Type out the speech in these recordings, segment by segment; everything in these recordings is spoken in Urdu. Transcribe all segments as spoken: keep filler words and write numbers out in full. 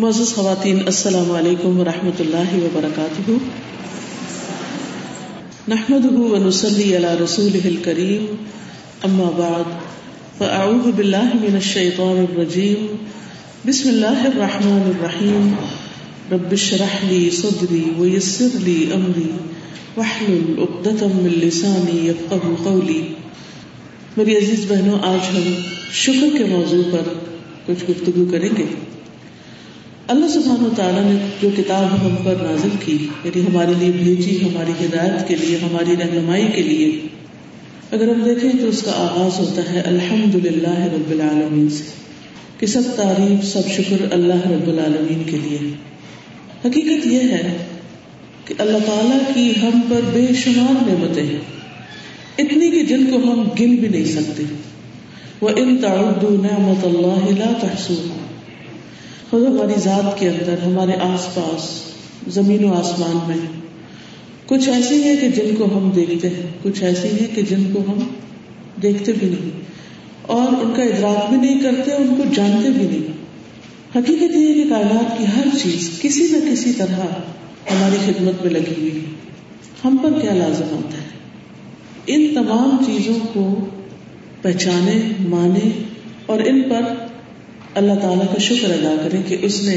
معزز خواتین، السلام علیکم ورحمۃ اللہ وبرکاتہ۔ نحمده ونصلی علی رسوله الکریم، اما بعد، فاعوذ باللہ من الشیطان الرجیم، بسم اللہ الرحمن الرحیم، رب اشرح لی صدری ویسر لی امری واحلل عقدۃ من لسانی یفقهوا قولی۔ میری عزیز بہنوں، آج ہم شکر کے موضوع پر کچھ گفتگو کریں گے۔ اللہ سبحانہ وتعالیٰ نے جو کتاب ہم پر نازل کی، یعنی ہمارے لیے بھیجی، ہماری ہدایت کے لیے، ہماری رہنمائی کے لیے، اگر ہم دیکھیں تو اس کا آغاز ہوتا ہے الحمدللہ رب العالمین سے، کہ سب تعریف، سب شکر اللہ رب العالمین کے لیے۔ حقیقت یہ ہے کہ اللہ تعالیٰ کی ہم پر بے شمار نعمتیں ہیں، اتنی کہ جن کو ہم گن بھی نہیں سکتے۔ وَإِن تَعُدُّوا نِعْمَتَ اللَّهِ لَا تَحْصُوهَا۔ خود ہماری ذات کے اندر، ہمارے آس پاس، زمین و آسمان میں کچھ ایسی ہے کہ جن کو ہم دیکھتے ہیں، کچھ ایسی ہے کہ جن کو ہم دیکھتے بھی نہیں اور ان کا ادراک بھی نہیں کرتے، ان کو جانتے بھی نہیں۔ حقیقت یہ ہے کہ کائنات کی ہر چیز کسی نہ کسی طرح ہماری خدمت میں لگی ہوئی ہے۔ ہم پر کیا لازم ہوتا ہے؟ ان تمام چیزوں کو پہچانے، مانے اور ان پر اللہ تعالیٰ کا شکر ادا کریں کہ اس نے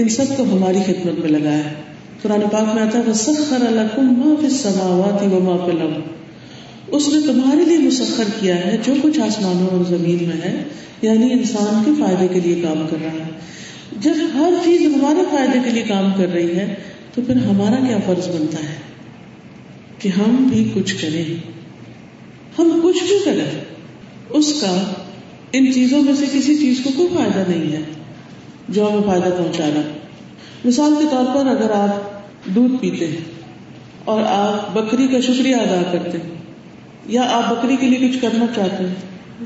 ان سب کو ہماری خدمت میں لگایا ہے۔ قرآن پاک میں آتا ہے وَسَخَّرَ لَكُمْ مَا فِي السَّمَاوَاتِ وَمَا فِي الْأَرْضِ، اس نے تمہارے لیے مسخر کیا ہے جو کچھ آسمانوں اور زمین میں ہے، یعنی انسان کے فائدے کے لیے کام کر رہا ہے۔ جب ہر چیز ہمارے فائدے کے لیے کام کر رہی ہے تو پھر ہمارا کیا فرض بنتا ہے کہ ہم بھی کچھ کریں؟ ہم کچھ بھی کریں، اس کا ان چیزوں میں سے کسی چیز کو کوئی فائدہ نہیں ہے جو ہمیں فائدہ پہنچانا۔ مثال کے طور پر اگر آپ دودھ پیتے ہیں اور آپ بکری کا شکریہ ادا کرتے ہیں، یا آپ بکری کے لیے کچھ کرنا چاہتے ہیں،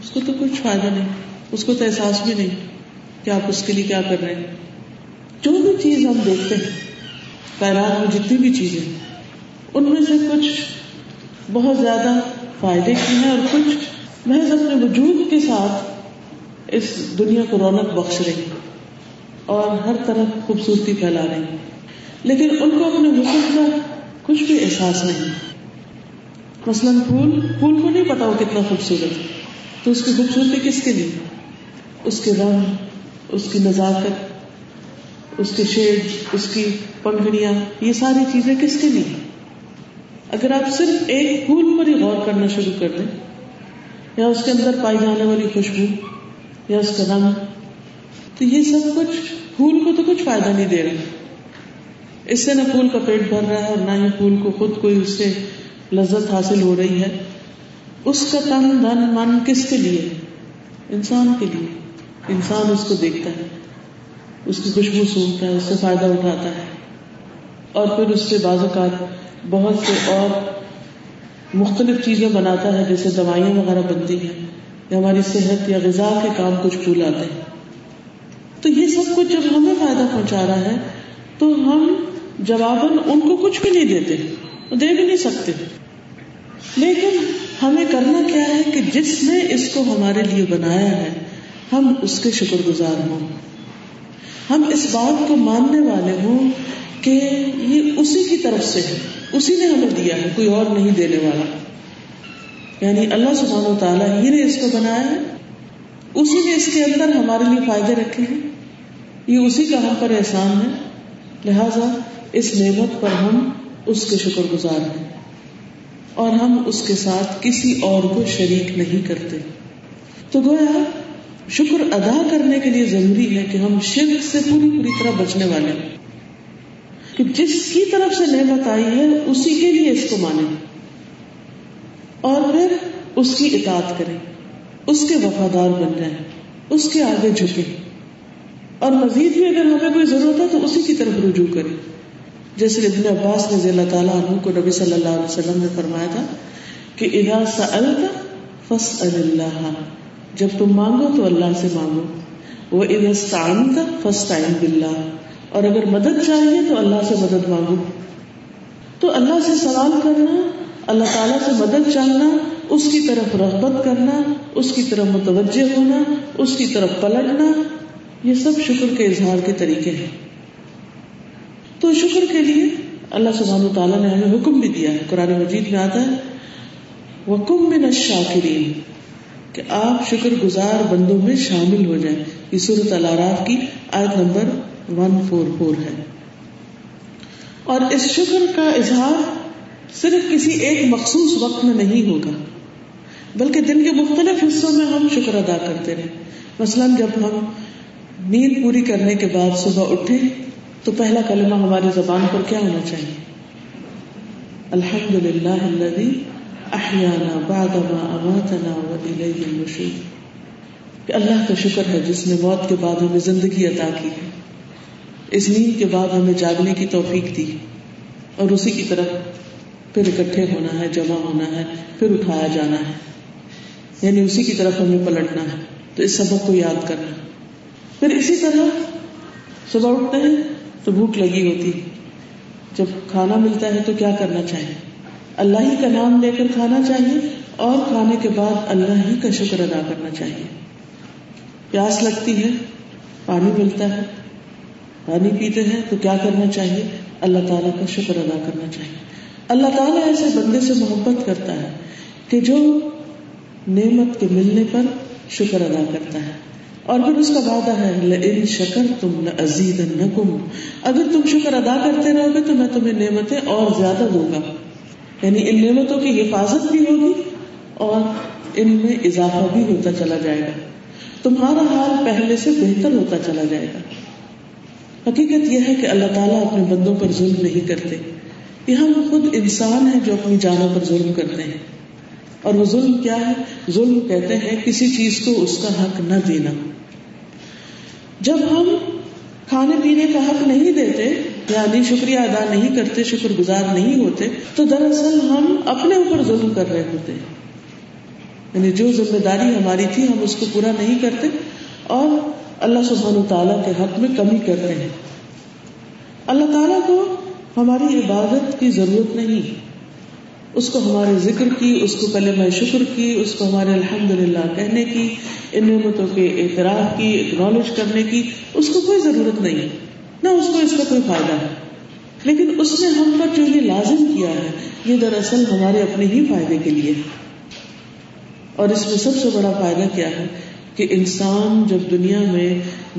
اس کو تو کچھ فائدہ نہیں، اس کو تو احساس بھی نہیں کہ آپ اس کے لیے کیا کر رہے ہیں۔ جو بھی چیز ہم دیکھتے ہیں کائنات میں، جتنی بھی چیزیں، ان میں سے کچھ بہت زیادہ فائدے کی ہیں اور کچھ محض اپنے وجود کے ساتھ اس دنیا کو رونق بخش رہی اور ہر طرف خوبصورتی پھیلا رہی، لیکن ان کو اپنے حسن کا کچھ بھی احساس نہیں۔ مثلاً پھول پھول کو نہیں پتا وہ کتنا خوبصورت ہے، تو اس کی خوبصورتی کس کے لیے؟ اس کے رنگ، اس کی نزاکت، اس کے شیڈ، اس کی پنکھڑیاں، یہ ساری چیزیں کس کے لیے؟ اگر آپ صرف ایک پھول پر ہی غور کرنا شروع کر دیں، یا اس کے اندر پائی جانے والی خوشبو، یا اس کا نام، تو یہ سب کچھ پھول کو تو کچھ فائدہ نہیں دے رہا۔ اس سے نہ پھول کا پیٹ بھر رہا ہے اور نہ ہی پھول کو خود کوئی اس سے لذت حاصل ہو رہی ہے۔ اس کا تن، دھن، من کس کے لیے؟ انسان کے لیے۔ انسان اس کو دیکھتا ہے، اس کی خوشبو سونگتا ہے، اس سے فائدہ اٹھاتا ہے، اور پھر اس سے بعض اوقات بہت سے اور مختلف چیزیں بناتا ہے، جیسے دوائیاں وغیرہ بنتی ہیں، ہماری صحت یا غذا کے کام کچھ بھول آتے ہیں۔ تو یہ سب کچھ جب ہمیں فائدہ پہنچا رہا ہے تو ہم جواباً ان کو کچھ بھی نہیں دیتے، دے بھی نہیں سکتے۔ لیکن ہمیں کرنا کیا ہے کہ جس نے اس کو ہمارے لیے بنایا ہے ہم اس کے شکر گزار ہوں، ہم اس بات کو ماننے والے ہوں کہ یہ اسی کی طرف سے ہے، اسی نے ہمیں دیا ہے، کوئی اور نہیں دینے والا۔ یعنی اللہ سبحانہ و تعالیٰ ہی نے اس کو بنایا ہے، اسی نے اس کے اندر ہمارے لیے فائدے رکھے ہیں، یہ اسی کا ہم پر احسان ہے، لہذا اس نعمت پر ہم اس کے شکر گزار ہیں اور ہم اس کے ساتھ کسی اور کو شریک نہیں کرتے۔ تو گویا شکر ادا کرنے کے لیے ضروری ہے کہ ہم شرک سے پوری پوری طرح بچنے والے ہیں، کہ جس کی طرف سے نعمت آئی ہے اسی کے لیے اس کو مانیں اور پھر اس کی اطاعت کریں، اس کے وفادار بن جائیں، اس کے آگے جھکیں، اور مزید بھی اگر ہمیں کوئی ضرورت ہے تو اسی کی طرف رجوع کریں۔ جیسے ابن عباس رضی اللہ تعالیٰ عنہ کو نبی صلی اللہ علیہ وسلم نے فرمایا تھا کہ اذا سألت فاسأل اللہ، جب تم مانگو تو اللہ سے مانگو، وإذا استعنت فاستعن باللہ، اور اگر مدد چاہیے تو اللہ سے مدد مانگو۔ تو اللہ سے سوال کرنا، اللہ تعالیٰ سے مدد چاہنا، اس کی طرف رغبت کرنا، اس کی طرف متوجہ ہونا، اس کی طرف پلٹنا، یہ سب شکر کے اظہار کے طریقے ہیں. تو شکر کے لیے اللہ سبحانہ وتعالیٰ نے ہمیں حکم بھی دیا ہے. قرآن مجید میں آتا ہے وَكُن مِّنَ الشَّاكِرِينَ کہ آپ شکر گزار بندوں میں شامل ہو جائیں. یہ سورۃ الاعراف کی آیت نمبر ایک سو چوالیس ہے. اور اس شکر کا اظہار صرف کسی ایک مخصوص وقت میں نہیں ہوگا بلکہ دن کے مختلف حصوں میں ہم شکر ادا کرتے رہیں. مثلا جب ہم نیند پوری کرنے کے بعد صبح اٹھیں تو پہلا کلمہ ہماری زبان پر کیا ہونا چاہیے؟ الحمدللہ الذی احیانا بعد ما اماتنا والیہ النشور. کہ اللہ کا شکر ہے جس نے موت کے بعد ہمیں زندگی عطا کی ہے, اس نیند کے بعد ہمیں جاگنے کی توفیق دی اور اسی کی طرف پھر اکٹھے ہونا ہے, جمع ہونا ہے, پھر اٹھایا جانا ہے, یعنی اسی کی طرف ہمیں پلٹنا ہے. تو اس سبق کو یاد کرنا. پھر اسی طرح صبح اٹھتے ہیں تو بھوک لگی ہوتی, جب کھانا ملتا ہے تو کیا کرنا چاہیے؟ اللہ ہی کا نام لے کر کھانا چاہیے اور کھانے کے بعد اللہ ہی کا شکر ادا کرنا چاہیے. پیاس لگتی ہے, پانی ملتا ہے, پانی پیتے ہیں تو کیا کرنا چاہیے؟ اللہ تعالیٰ کا شکر ادا کرنا چاہیے. اللہ تعالیٰ ایسے بندے سے محبت کرتا ہے کہ جو نعمت کے ملنے پر شکر ادا کرتا ہے. اور پھر اس کا وعدہ ہے لئن شکرتم لأزیدنکم, اگر تم شکر ادا کرتے رہو گے تو میں تمہیں نعمتیں اور زیادہ دوں گا. یعنی ان نعمتوں کی حفاظت بھی ہوگی اور ان میں اضافہ بھی ہوتا چلا جائے گا, تمہارا حال پہلے سے بہتر ہوتا چلا جائے گا. حقیقت یہ ہے کہ اللہ تعالیٰ اپنے بندوں پر ظلم نہیں کرتے. یہ ہم خود انسان ہیں جو اپنی جانوں پر ظلم کرتے ہیں. اور وہ ظلم کیا ہے؟ ظلم کہتے ہیں کسی چیز کو اس کا حق نہ دینا. جب ہم کھانے پینے کا حق نہیں دیتے, یعنی شکریہ ادا نہیں کرتے, شکر گزار نہیں ہوتے, تو دراصل ہم اپنے اوپر ظلم کر رہے ہوتے ہیں. یعنی جو ذمہ داری ہماری تھی ہم اس کو پورا نہیں کرتے اور اللہ سبحانہ وتعالیٰ کے حق میں کمی کرتے ہیں. اللہ تعالیٰ کو ہماری عبادت کی ضرورت نہیں, اس کو ہمارے ذکر کی, اس کو کلمہ شکر کی, اس کو ہمارے الحمدللہ کہنے کی, ان نعمتوں کے اعتراف کی, اکنالج کرنے کی, اس کو کوئی ضرورت نہیں, نہ اس کو اس کا کوئی فائدہ ہے. لیکن اس نے ہم پر جو یہ لازم کیا ہے یہ دراصل ہمارے اپنے ہی فائدے کے لیے. اور اس میں سب سے بڑا فائدہ کیا ہے کہ انسان جب دنیا میں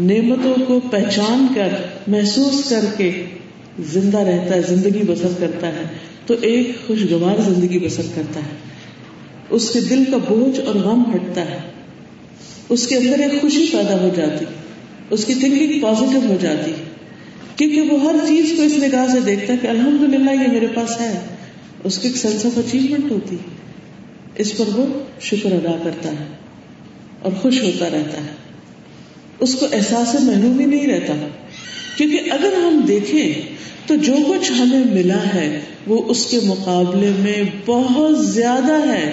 نعمتوں کو پہچان کر, محسوس کر کے زندہ رہتا ہے, زندگی بسر کرتا ہے, تو ایک خوشگوار زندگی بسر کرتا ہے. اس کے دل کا بوجھ اور غم ہٹتا ہے, اس کے اندر ایک خوشی پیدا ہو جاتی, اس کی تھنکنگ پازیٹو ہو جاتی, کیونکہ وہ ہر چیز کو اس نگاہ سے دیکھتا ہے کہ الحمدللہ یہ میرے پاس ہے. اس کی ایک سینس آف اچیومنٹ ہوتی, اس پر وہ شکر ادا کرتا ہے اور خوش ہوتا رہتا ہے. اس کو احساس محرومی نہیں رہتا, کیونکہ اگر ہم دیکھیں تو جو کچھ ہمیں ملا ہے وہ اس کے مقابلے میں بہت زیادہ ہے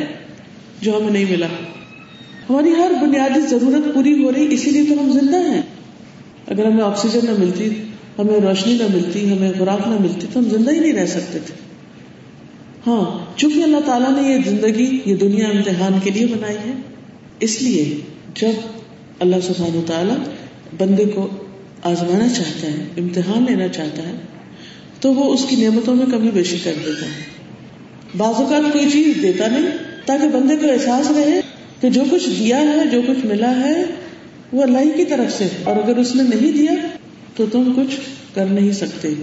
جو ہمیں نہیں ملا. ہماری ہر بنیادی ضرورت پوری ہو رہی, اسی لیے تو ہم زندہ ہیں. اگر ہمیں آکسیجن نہ ملتی, ہمیں روشنی نہ ملتی, ہمیں خوراک نہ ملتی, تو ہم زندہ ہی نہیں رہ سکتے تھے. ہاں, چونکہ اللہ تعالیٰ نے یہ زندگی, یہ دنیا امتحان کے لیے بنائی ہے, اس لیے جب اللہ سبحانہ و تعالیٰ بندے کو آزمانا چاہتا ہے, امتحان لینا چاہتا ہے, تو وہ اس کی نعمتوں میں کمی بیشی کر دیتا ہے. بعض اوقات کوئی چیز دیتا نہیں تاکہ بندے کو احساس رہے کہ جو کچھ دیا ہے, جو کچھ ملا ہے, وہ اللہ ہی کی طرف سے, اور اگر اس نے نہیں دیا تو تم کچھ کر نہیں سکتے.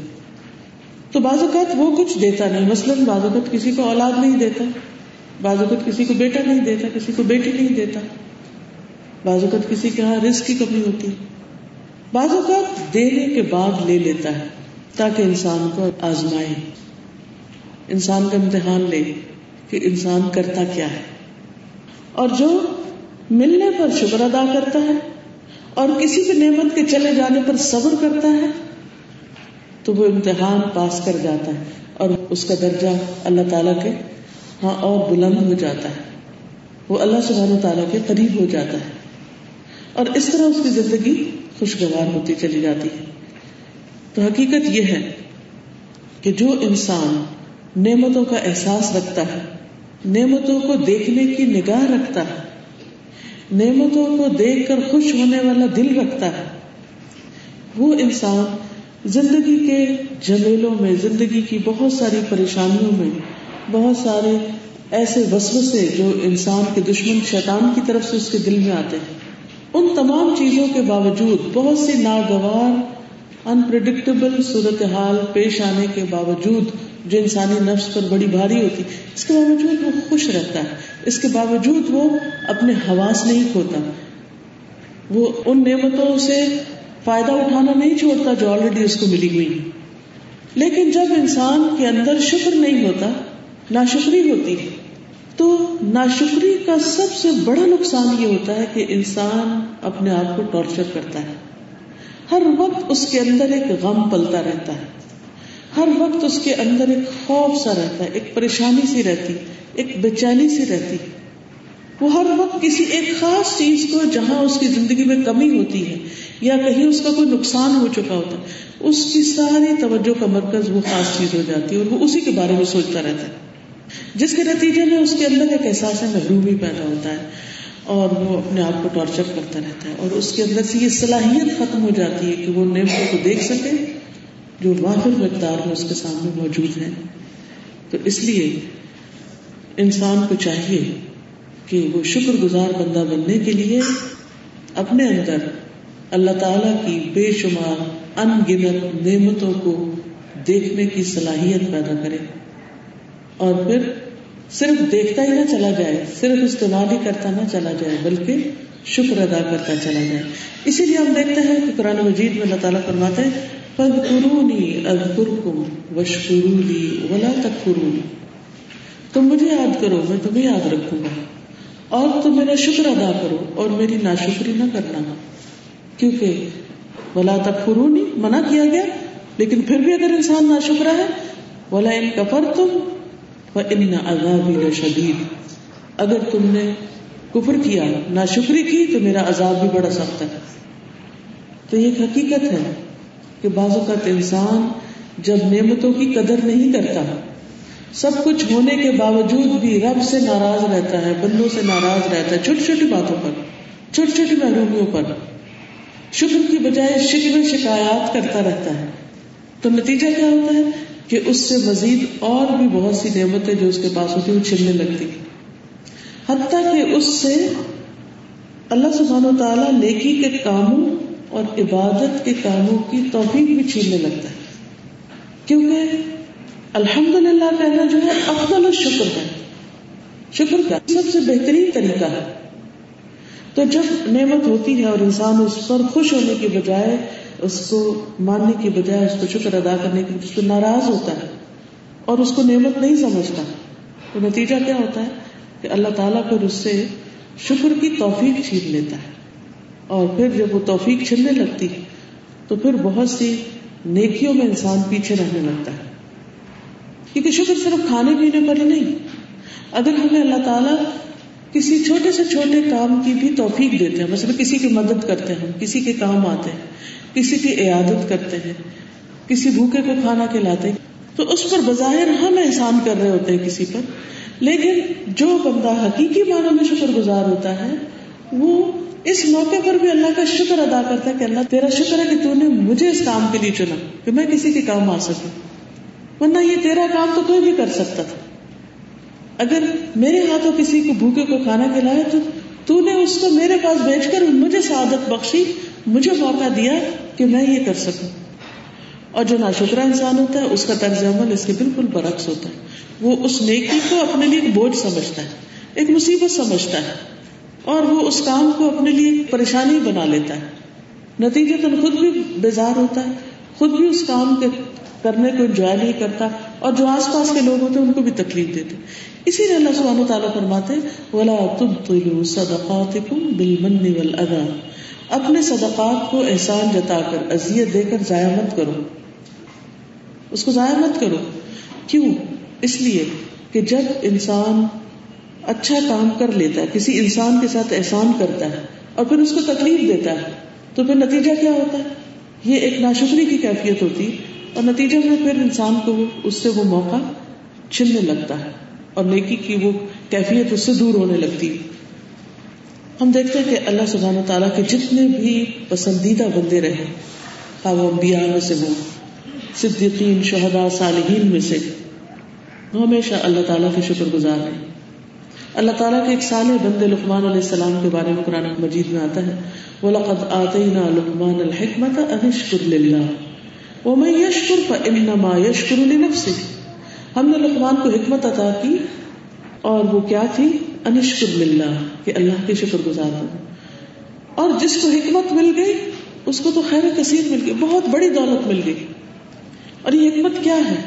تو بعض اوقات وہ کچھ دیتا نہیں. مثلاً بعض اوقات کسی کو اولاد نہیں دیتا, بعض اوقات کسی کو بیٹا نہیں دیتا, کسی کو بیٹی نہیں دیتا, بعض اوقات کسی کے یہاں رزق کی کمی ہوتی, بعض اوقات دینے کے بعد لے لیتا ہے تاکہ انسان کو آزمائے, انسان کا امتحان لے کہ انسان کرتا کیا ہے. اور جو ملنے پر شکر ادا کرتا ہے اور کسی بھی نعمت کے چلے جانے پر صبر کرتا ہے تو وہ امتحان پاس کر جاتا ہے اور اس کا درجہ اللہ تعالیٰ کے ہاں اور بلند ہو جاتا ہے, وہ اللہ سبحانہ تعالیٰ کے قریب ہو جاتا ہے اور اس طرح اس کی زندگی خوشگوار ہوتی چلی جاتی ہے. تو حقیقت یہ ہے کہ جو انسان نعمتوں کا احساس رکھتا ہے, نعمتوں کو دیکھنے کی نگاہ رکھتا ہے, نعمتوں کو دیکھ کر خوش ہونے والا دل رکھتا ہے, وہ انسان زندگی کے جھمیلوں میں, زندگی کی بہت ساری پریشانیوں میں, بہت سارے ایسے وسوسے جو انسان کے دشمن شیطان کی طرف سے اس کے دل میں آتے ہیں, ان تمام چیزوں کے باوجود, بہت سی ناگوار ان پریڈکٹیبل صورتحال پیش آنے کے باوجود جو انسانی نفس پر بڑی بھاری ہوتی, اس کے باوجود وہ خوش رہتا ہے, اس کے باوجود وہ اپنے حواس نہیں کھوتا, وہ ان نعمتوں سے فائدہ اٹھانا نہیں چھوڑتا جو آلریڈی اس کو ملی ہوئی. لیکن جب انسان کے اندر شکر نہیں ہوتا, ناشکری ہوتی ہے, تو ناشکری کا سب سے بڑا نقصان یہ ہوتا ہے کہ انسان اپنے آپ کو ٹارچر کرتا ہے. ہر وقت اس کے اندر ایک غم پلتا رہتا ہے, ہر وقت اس کے اندر ایک خوف سا رہتا ہے, ایک پریشانی سی رہتی, ایک بے چینی سی رہتی. وہ ہر وقت کسی ایک خاص چیز کو, جہاں اس کی زندگی میں کمی ہوتی ہے یا کہیں اس کا کوئی نقصان ہو چکا ہوتا ہے, اس کی ساری توجہ کا مرکز وہ خاص چیز ہو جاتی ہے اور وہ اسی کے بارے میں سوچتا رہتا ہے, جس کے نتیجے میں اس کے اندر ایک احساس محرومی پیدا ہوتا ہے اور وہ اپنے آپ کو ٹارچر کرتا رہتا ہے, اور اس کے اندر سے یہ صلاحیت ختم ہو جاتی ہے کہ وہ نعمتوں کو دیکھ سکے جو واقف مقدار میں اس کے سامنے موجود ہیں. تو اس لیے انسان کو چاہیے کہ وہ شکر گزار بندہ بننے کے لیے اپنے اندر اللہ تعالیٰ کی بے شمار ان گنت نعمتوں کو دیکھنے کی صلاحیت پیدا کرے, اور پھر صرف دیکھتا ہی نہ چلا جائے, صرف استعمال ہی کرتا نہ چلا جائے, بلکہ شکر ادا کرتا چلا جائے. اسی لیے ہم دیکھتے ہیں کہ قرآن مجید میں اللہ تعالیٰ فرماتے ہیں فَاذْكُرُونِي أَذْكُرْكُمْ وَاشْكُرُوا لِي وَلَا تَكْفُرُونِ, تم مجھے یاد کرو میں تمہیں یاد رکھوں گا, اور تم میرا شکر ادا کرو اور میری ناشکری نہ کرنا, کیونکہ وَلَا تَكْفُرُونِ منع کیا گیا, لیکن پھر بھی اگر انسان ناشکرا ہے, وَلَئِن كَفَرْتُمْ فَإِنَّ عَذَابِي لَشَدِيدٌ, اگر تم نے کفر کیا, ناشکری کی, تو میرا عذاب بھی بڑا سخت ہے. تو یہ حقیقت ہے کہ بعض اوقات انسان جب نعمتوں کی قدر نہیں کرتا, سب کچھ ہونے کے باوجود بھی رب سے ناراض رہتا ہے, بندوں سے ناراض رہتا ہے, چھوٹی چھوٹی باتوں پر, چھوٹی چھوٹی محرومیوں پر, شکر کی بجائے شکوے شکایات کرتا رہتا ہے, تو نتیجہ کیا ہوتا ہے کہ اس سے مزید اور بھی بہت سی نعمتیں جو اس کے پاس ہوتی ہیں وہ چھننے لگتی ہیں, حتیٰ کہ اس سے اللہ سبحانہ و تعالیٰ نیکی کے کاموں اور عبادت کے کاموں کی توفیق بھی چھیننے لگتا ہے. کیونکہ الحمدللہ کہنا جو ہے افضل الشکر ہے, شکر کا سب سے بہترین طریقہ ہے. تو جب نعمت ہوتی ہے اور انسان اس پر خوش ہونے کے بجائے, اس کو ماننے کی بجائے, اس کو شکر ادا کرنے کی, اس کو ناراض ہوتا ہے اور اس کو نعمت نہیں سمجھتا, تو نتیجہ کیا ہوتا ہے کہ اللہ تعالیٰ پھر اس سے شکر کی توفیق چھین لیتا ہے, اور پھر جب وہ توفیق چھیننے لگتی تو پھر بہت سی نیکیوں میں انسان پیچھے رہنے لگتا ہے. کیونکہ شکر صرف کھانے پینے پر ہی نہیں, اگر ہمیں اللہ تعالیٰ کسی چھوٹے سے چھوٹے کام کی بھی توفیق دیتے ہیں, مثلا کسی کی مدد کرتے ہیں, کسی کے کام آتے ہیں, کسی کی عیادت کرتے ہیں, کسی بھوکے کو کھانا کھلاتے ہیں, تو اس پر بظاہر ہم احسان کر رہے ہوتے ہیں کسی پر, لیکن جو بندہ حقیقی معنی میں شکر گزار ہوتا ہے وہ اس موقع پر بھی اللہ کا شکر ادا کرتا ہے کہ اللہ تیرا شکر ہے کہ تو نے مجھے اس کام کے لیے چنا کہ میں کسی کے کام آ سکوں, ورنہ یہ تیرا کام تو کوئی بھی کر سکتا تھا. اگر میرے ہاتھوں کسی کو بھوکے کو کھانا کھلایا تو تو نے اس کو میرے پاس بھیج کر مجھے سعادت بخشی, مجھے موقع دیا کہ میں یہ کر سکوں. اور جو ناشکرہ انسان ہوتا ہے اس کا طرز عمل اس کے بالکل برعکس ہوتا ہے, وہ اس نیکی کو اپنے لیے ایک بوجھ سمجھتا ہے, ایک مصیبت سمجھتا ہے, اور وہ اس کام کو اپنے لیے پریشانی بنا لیتا ہے. نتیجتاً خود بھی بیزار ہوتا ہے, خود بھی اس کام کے کرنے کو انجوائے نہیں کرتا, اور جو آس پاس کے لوگ ہوتے ہیں ان کو بھی تکلیف دیتے. اسی لیے اللہ سبحانہ وتعالیٰ فرماتے ہیں وَلَا تُبْطِلُوا صَدَقَاتِكُمْ بِالْمَنِّ وَالْأَذَىٰ, اپنے صدقات کو احسان جتا کر, اذیت دے کر ضائع مت کرو, اس کو ضائع مت کرو. کیوں؟ اس لیے کہ جب انسان اچھا کام کر لیتا ہے, کسی انسان کے ساتھ احسان کرتا ہے اور پھر اس کو تکلیف دیتا ہے, تو پھر نتیجہ کیا ہوتا ہے؟ یہ ایک ناشکری کی کیفیت ہوتی ہے, اور نتیجہ میں پھر انسان کو اس سے وہ موقع چھننے لگتا ہے اور نیکی کی وہ کیفیت اس سے دور ہونے لگتی ہے. ہم دیکھتے ہیں کہ اللہ سبحانہ و تعالیٰ کے جتنے بھی پسندیدہ بندے رہے ہاں وہ انبیاء میں سے ہوں، صدیقین، شہداء، صالحین میں سے، ہمیشہ اللہ تعالیٰ کے شکر گزار ہیں۔ اللہ تعالیٰ کے ایک صالح بندے لقمان علیہ السلام کے بارے میں قرآن مجید میں آتا ہے، وَلَقَدْ آتَيْنَا لُقْمَانَ الْحِكْمَةَ أَنِ اشْكُرْ لِلَّهِ وَمَنْ يَشْكُرْ فَإِنَّمَا يَشْكُرُ لِنَفْسِهِ۔ ہم نے لقمان کو حکمت عطا کی، اور وہ کیا تھی؟ أَنِ اشْكُرْ لِلَّهِ، کہ اللہ کے شکر گزار ہو۔ اور جس کو حکمت مل گئی اس کو تو خیر کثیر مل گئی، بہت بڑی دولت مل گئی۔ اور یہ حکمت کیا ہے؟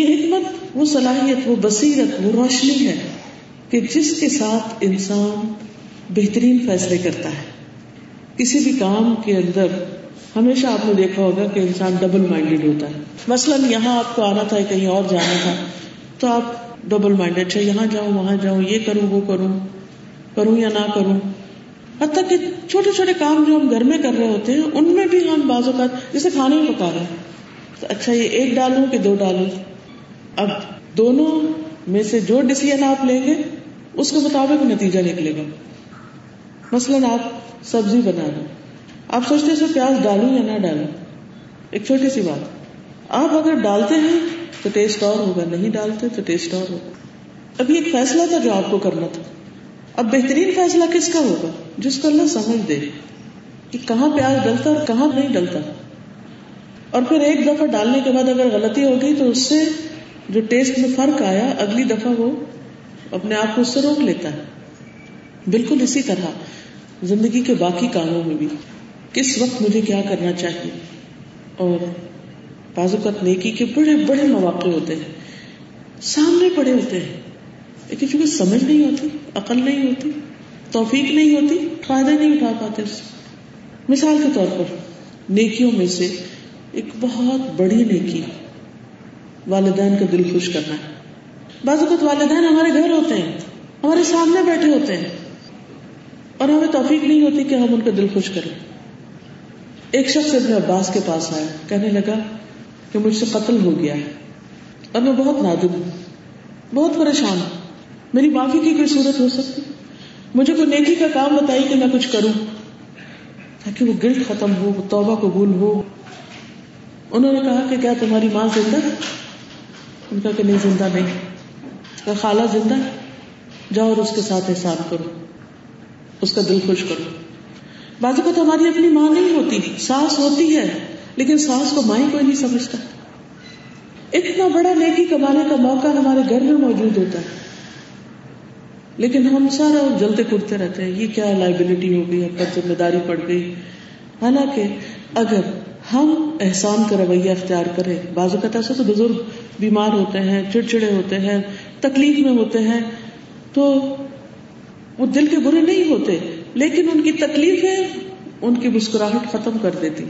یہ حکمت وہ صلاحیت، وہ بصیرت، وہ روشنی ہے کہ جس کے ساتھ انسان بہترین فیصلے کرتا ہے۔ کسی بھی کام کے اندر ہمیشہ آپ نے دیکھا ہوگا کہ انسان ڈبل مائنڈیڈ ہوتا ہے۔ مثلاً یہاں آپ کو آنا تھا، کہیں اور جانا تھا، تو آپ ڈبل مائنڈیڈ، یہاں جاؤں وہاں جاؤں، یہ کروں وہ کروں، کروں یا نہ کروں۔ حتیٰ کہ چھوٹے چھوٹے کام جو ہم گھر میں کر رہے ہوتے ہیں ان میں بھی ہم بعض اوقات، جیسے کھانے میں پکا رہے ہیں تو اچھا یہ ایک ڈالوں کہ دو ڈالوں، اب دونوں میں سے جو ڈیسیژن آپ لیں گے اس کے مطابق نتیجہ نکلے گا۔ مثلاً آپ سبزی بنا رہے، آپ سوچتے ہیں اسے پیاز ڈالوں یا نہ ڈالوں، ایک چھوٹی سی بات، آپ اگر ڈالتے ہیں تو ٹیسٹ اور ہوگا، نہیں ڈالتے تو ٹیسٹ اور ہوگا۔ اب یہ ایک فیصلہ تھا جو آپ کو کرنا تھا۔ اب بہترین فیصلہ کس کا ہوگا؟ جس کو اللہ سمجھ دے کہ کہاں پیاز ڈلتا اور کہاں نہیں ڈلتا۔ اور پھر ایک دفعہ ڈالنے کے بعد اگر غلطی ہو گئی تو اس سے جو ٹیسٹ میں فرق آیا، اگلی دفعہ وہ اپنے آپ کو اس سے روک لیتا ہے۔ بالکل اسی طرح زندگی کے باقی کاموں میں بھی کس وقت مجھے کیا کرنا چاہیے، اور بعض اوقات نیکی کے بڑے بڑے مواقع ہوتے ہیں، سامنے پڑے ہوتے ہیں، لیکن چونکہ سمجھ نہیں ہوتی، عقل نہیں ہوتی، توفیق نہیں ہوتی، فائدہ نہیں اٹھا پاتے اس سے۔ مثال کے طور پر نیکیوں میں سے ایک بہت بڑی نیکی والدین کا دل خوش کرنا ہے۔ بعض اوقات والدین ہمارے گھر ہوتے ہیں، ہمارے سامنے بیٹھے ہوتے ہیں، اور ہمیں توفیق نہیں ہوتی کہ ہم ان کا دل خوش کریں۔ ایک شخص ابن عباس کے پاس آیا، کہنے لگا کہ مجھ سے قتل ہو گیا ہے اور میں بہت نادم ہوں، بہت پریشان ہوں، میری معافی کی کوئی صورت ہو سکتی؟ مجھے کوئی نیکی کا کام بتائی کہ میں کچھ کروں تاکہ وہ گلٹ ختم ہو، وہ توبہ قبول ہو۔ انہوں نے کہا کہ کیا تمہاری ماں زندہ ہے؟ ان کا کہ نہیں، زندہ نہیں۔ کا خالہ زندہ ہے؟ جاؤ اور اس کے ساتھ احسان کرو، اس کا دل خوش کرو۔ بعض اوقات ہماری اپنی ماں نہیں ہوتی، ساس ہوتی ہے، لیکن ساس کو ماں ہی کوئی نہیں سمجھتا۔ اتنا بڑا نیکی کمانے کا موقع ہمارے گھر میں موجود ہوتا ہے، لیکن ہم سارا جلتے کودتے رہتے ہیں، یہ کیا لائبلٹی ہو گئی، ہم پر ذمہ داری پڑ گئی۔ حالانکہ اگر ہم احسان کا رویہ اختیار کریں، بعض اوقات ایسا تو بزرگ بیمار ہوتے ہیں، چڑچڑے ہوتے ہیں، تکلیف میں ہوتے ہیں، تو وہ دل کے برے نہیں ہوتے، لیکن ان کی تکلیفیں ان کی مسکراہٹ ختم کر دیتی۔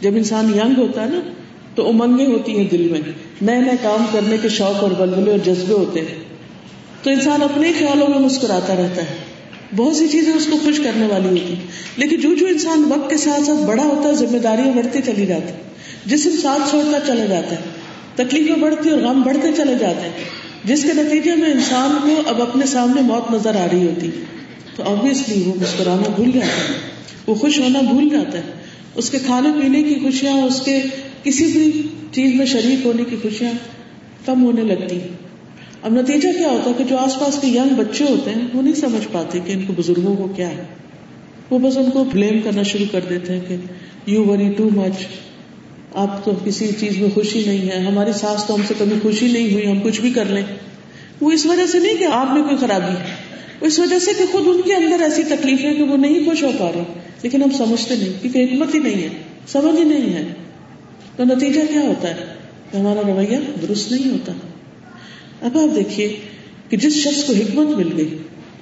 جب انسان ینگ ہوتا ہے نا تو امنگیں ہوتی ہیں دل میں، نئے نئے کام کرنے کے شوق اور بلبلے اور جذبے ہوتے ہیں، تو انسان اپنے خیالوں میں مسکراتا رہتا ہے، بہت سی چیزیں اس کو خوش کرنے والی ہوتی ہیں۔ لیکن جو جو انسان وقت کے ساتھ ساتھ بڑا ہوتا ہے، ذمہ داریاں بڑھتی چلی جاتی، جسم ساتھ چھوڑتا چلا جاتا ہے، تکلیفیں بڑھتی اور غم بڑھتے چلے جاتے ہیں، جس کے نتیجے میں انسان کو اب اپنے سامنے موت نظر آ رہی ہوتی، تو آبویسلی وہ مسکرانا بھول جاتا ہے، وہ خوش ہونا بھول جاتا ہے، اس کے کھانے پینے کی خوشیاں، اس کے کسی بھی چیز میں شریک ہونے کی خوشیاں کم ہونے لگتی۔ اب نتیجہ کیا ہوتا ہے کہ جو آس پاس کے ینگ بچے ہوتے ہیں وہ نہیں سمجھ پاتے کہ ان کو بزرگوں کو کیا ہے، وہ بس ان کو بلیم کرنا شروع کر دیتے ہیں کہ یو وری ٹو مچ، آپ تو کسی چیز میں خوشی نہیں ہے، ہماری ساس تو ہم سے کبھی خوشی نہیں ہوئی، ہم کچھ بھی کر لیں۔ وہ اس وجہ سے نہیں کہ آپ میں کوئی خرابی ہے، وہ اس وجہ سے کہ خود ان کے اندر ایسی تکلیف ہے کہ وہ نہیں خوش ہو پا رہے، لیکن ہم سمجھتے نہیں کیونکہ حکمت ہی نہیں ہے، سمجھ ہی نہیں ہے۔ تو نتیجہ کیا ہوتا ہے کہ ہمارا رویہ درست نہیں ہوتا۔ اب آپ دیکھیے کہ جس شخص کو حکمت مل گئی،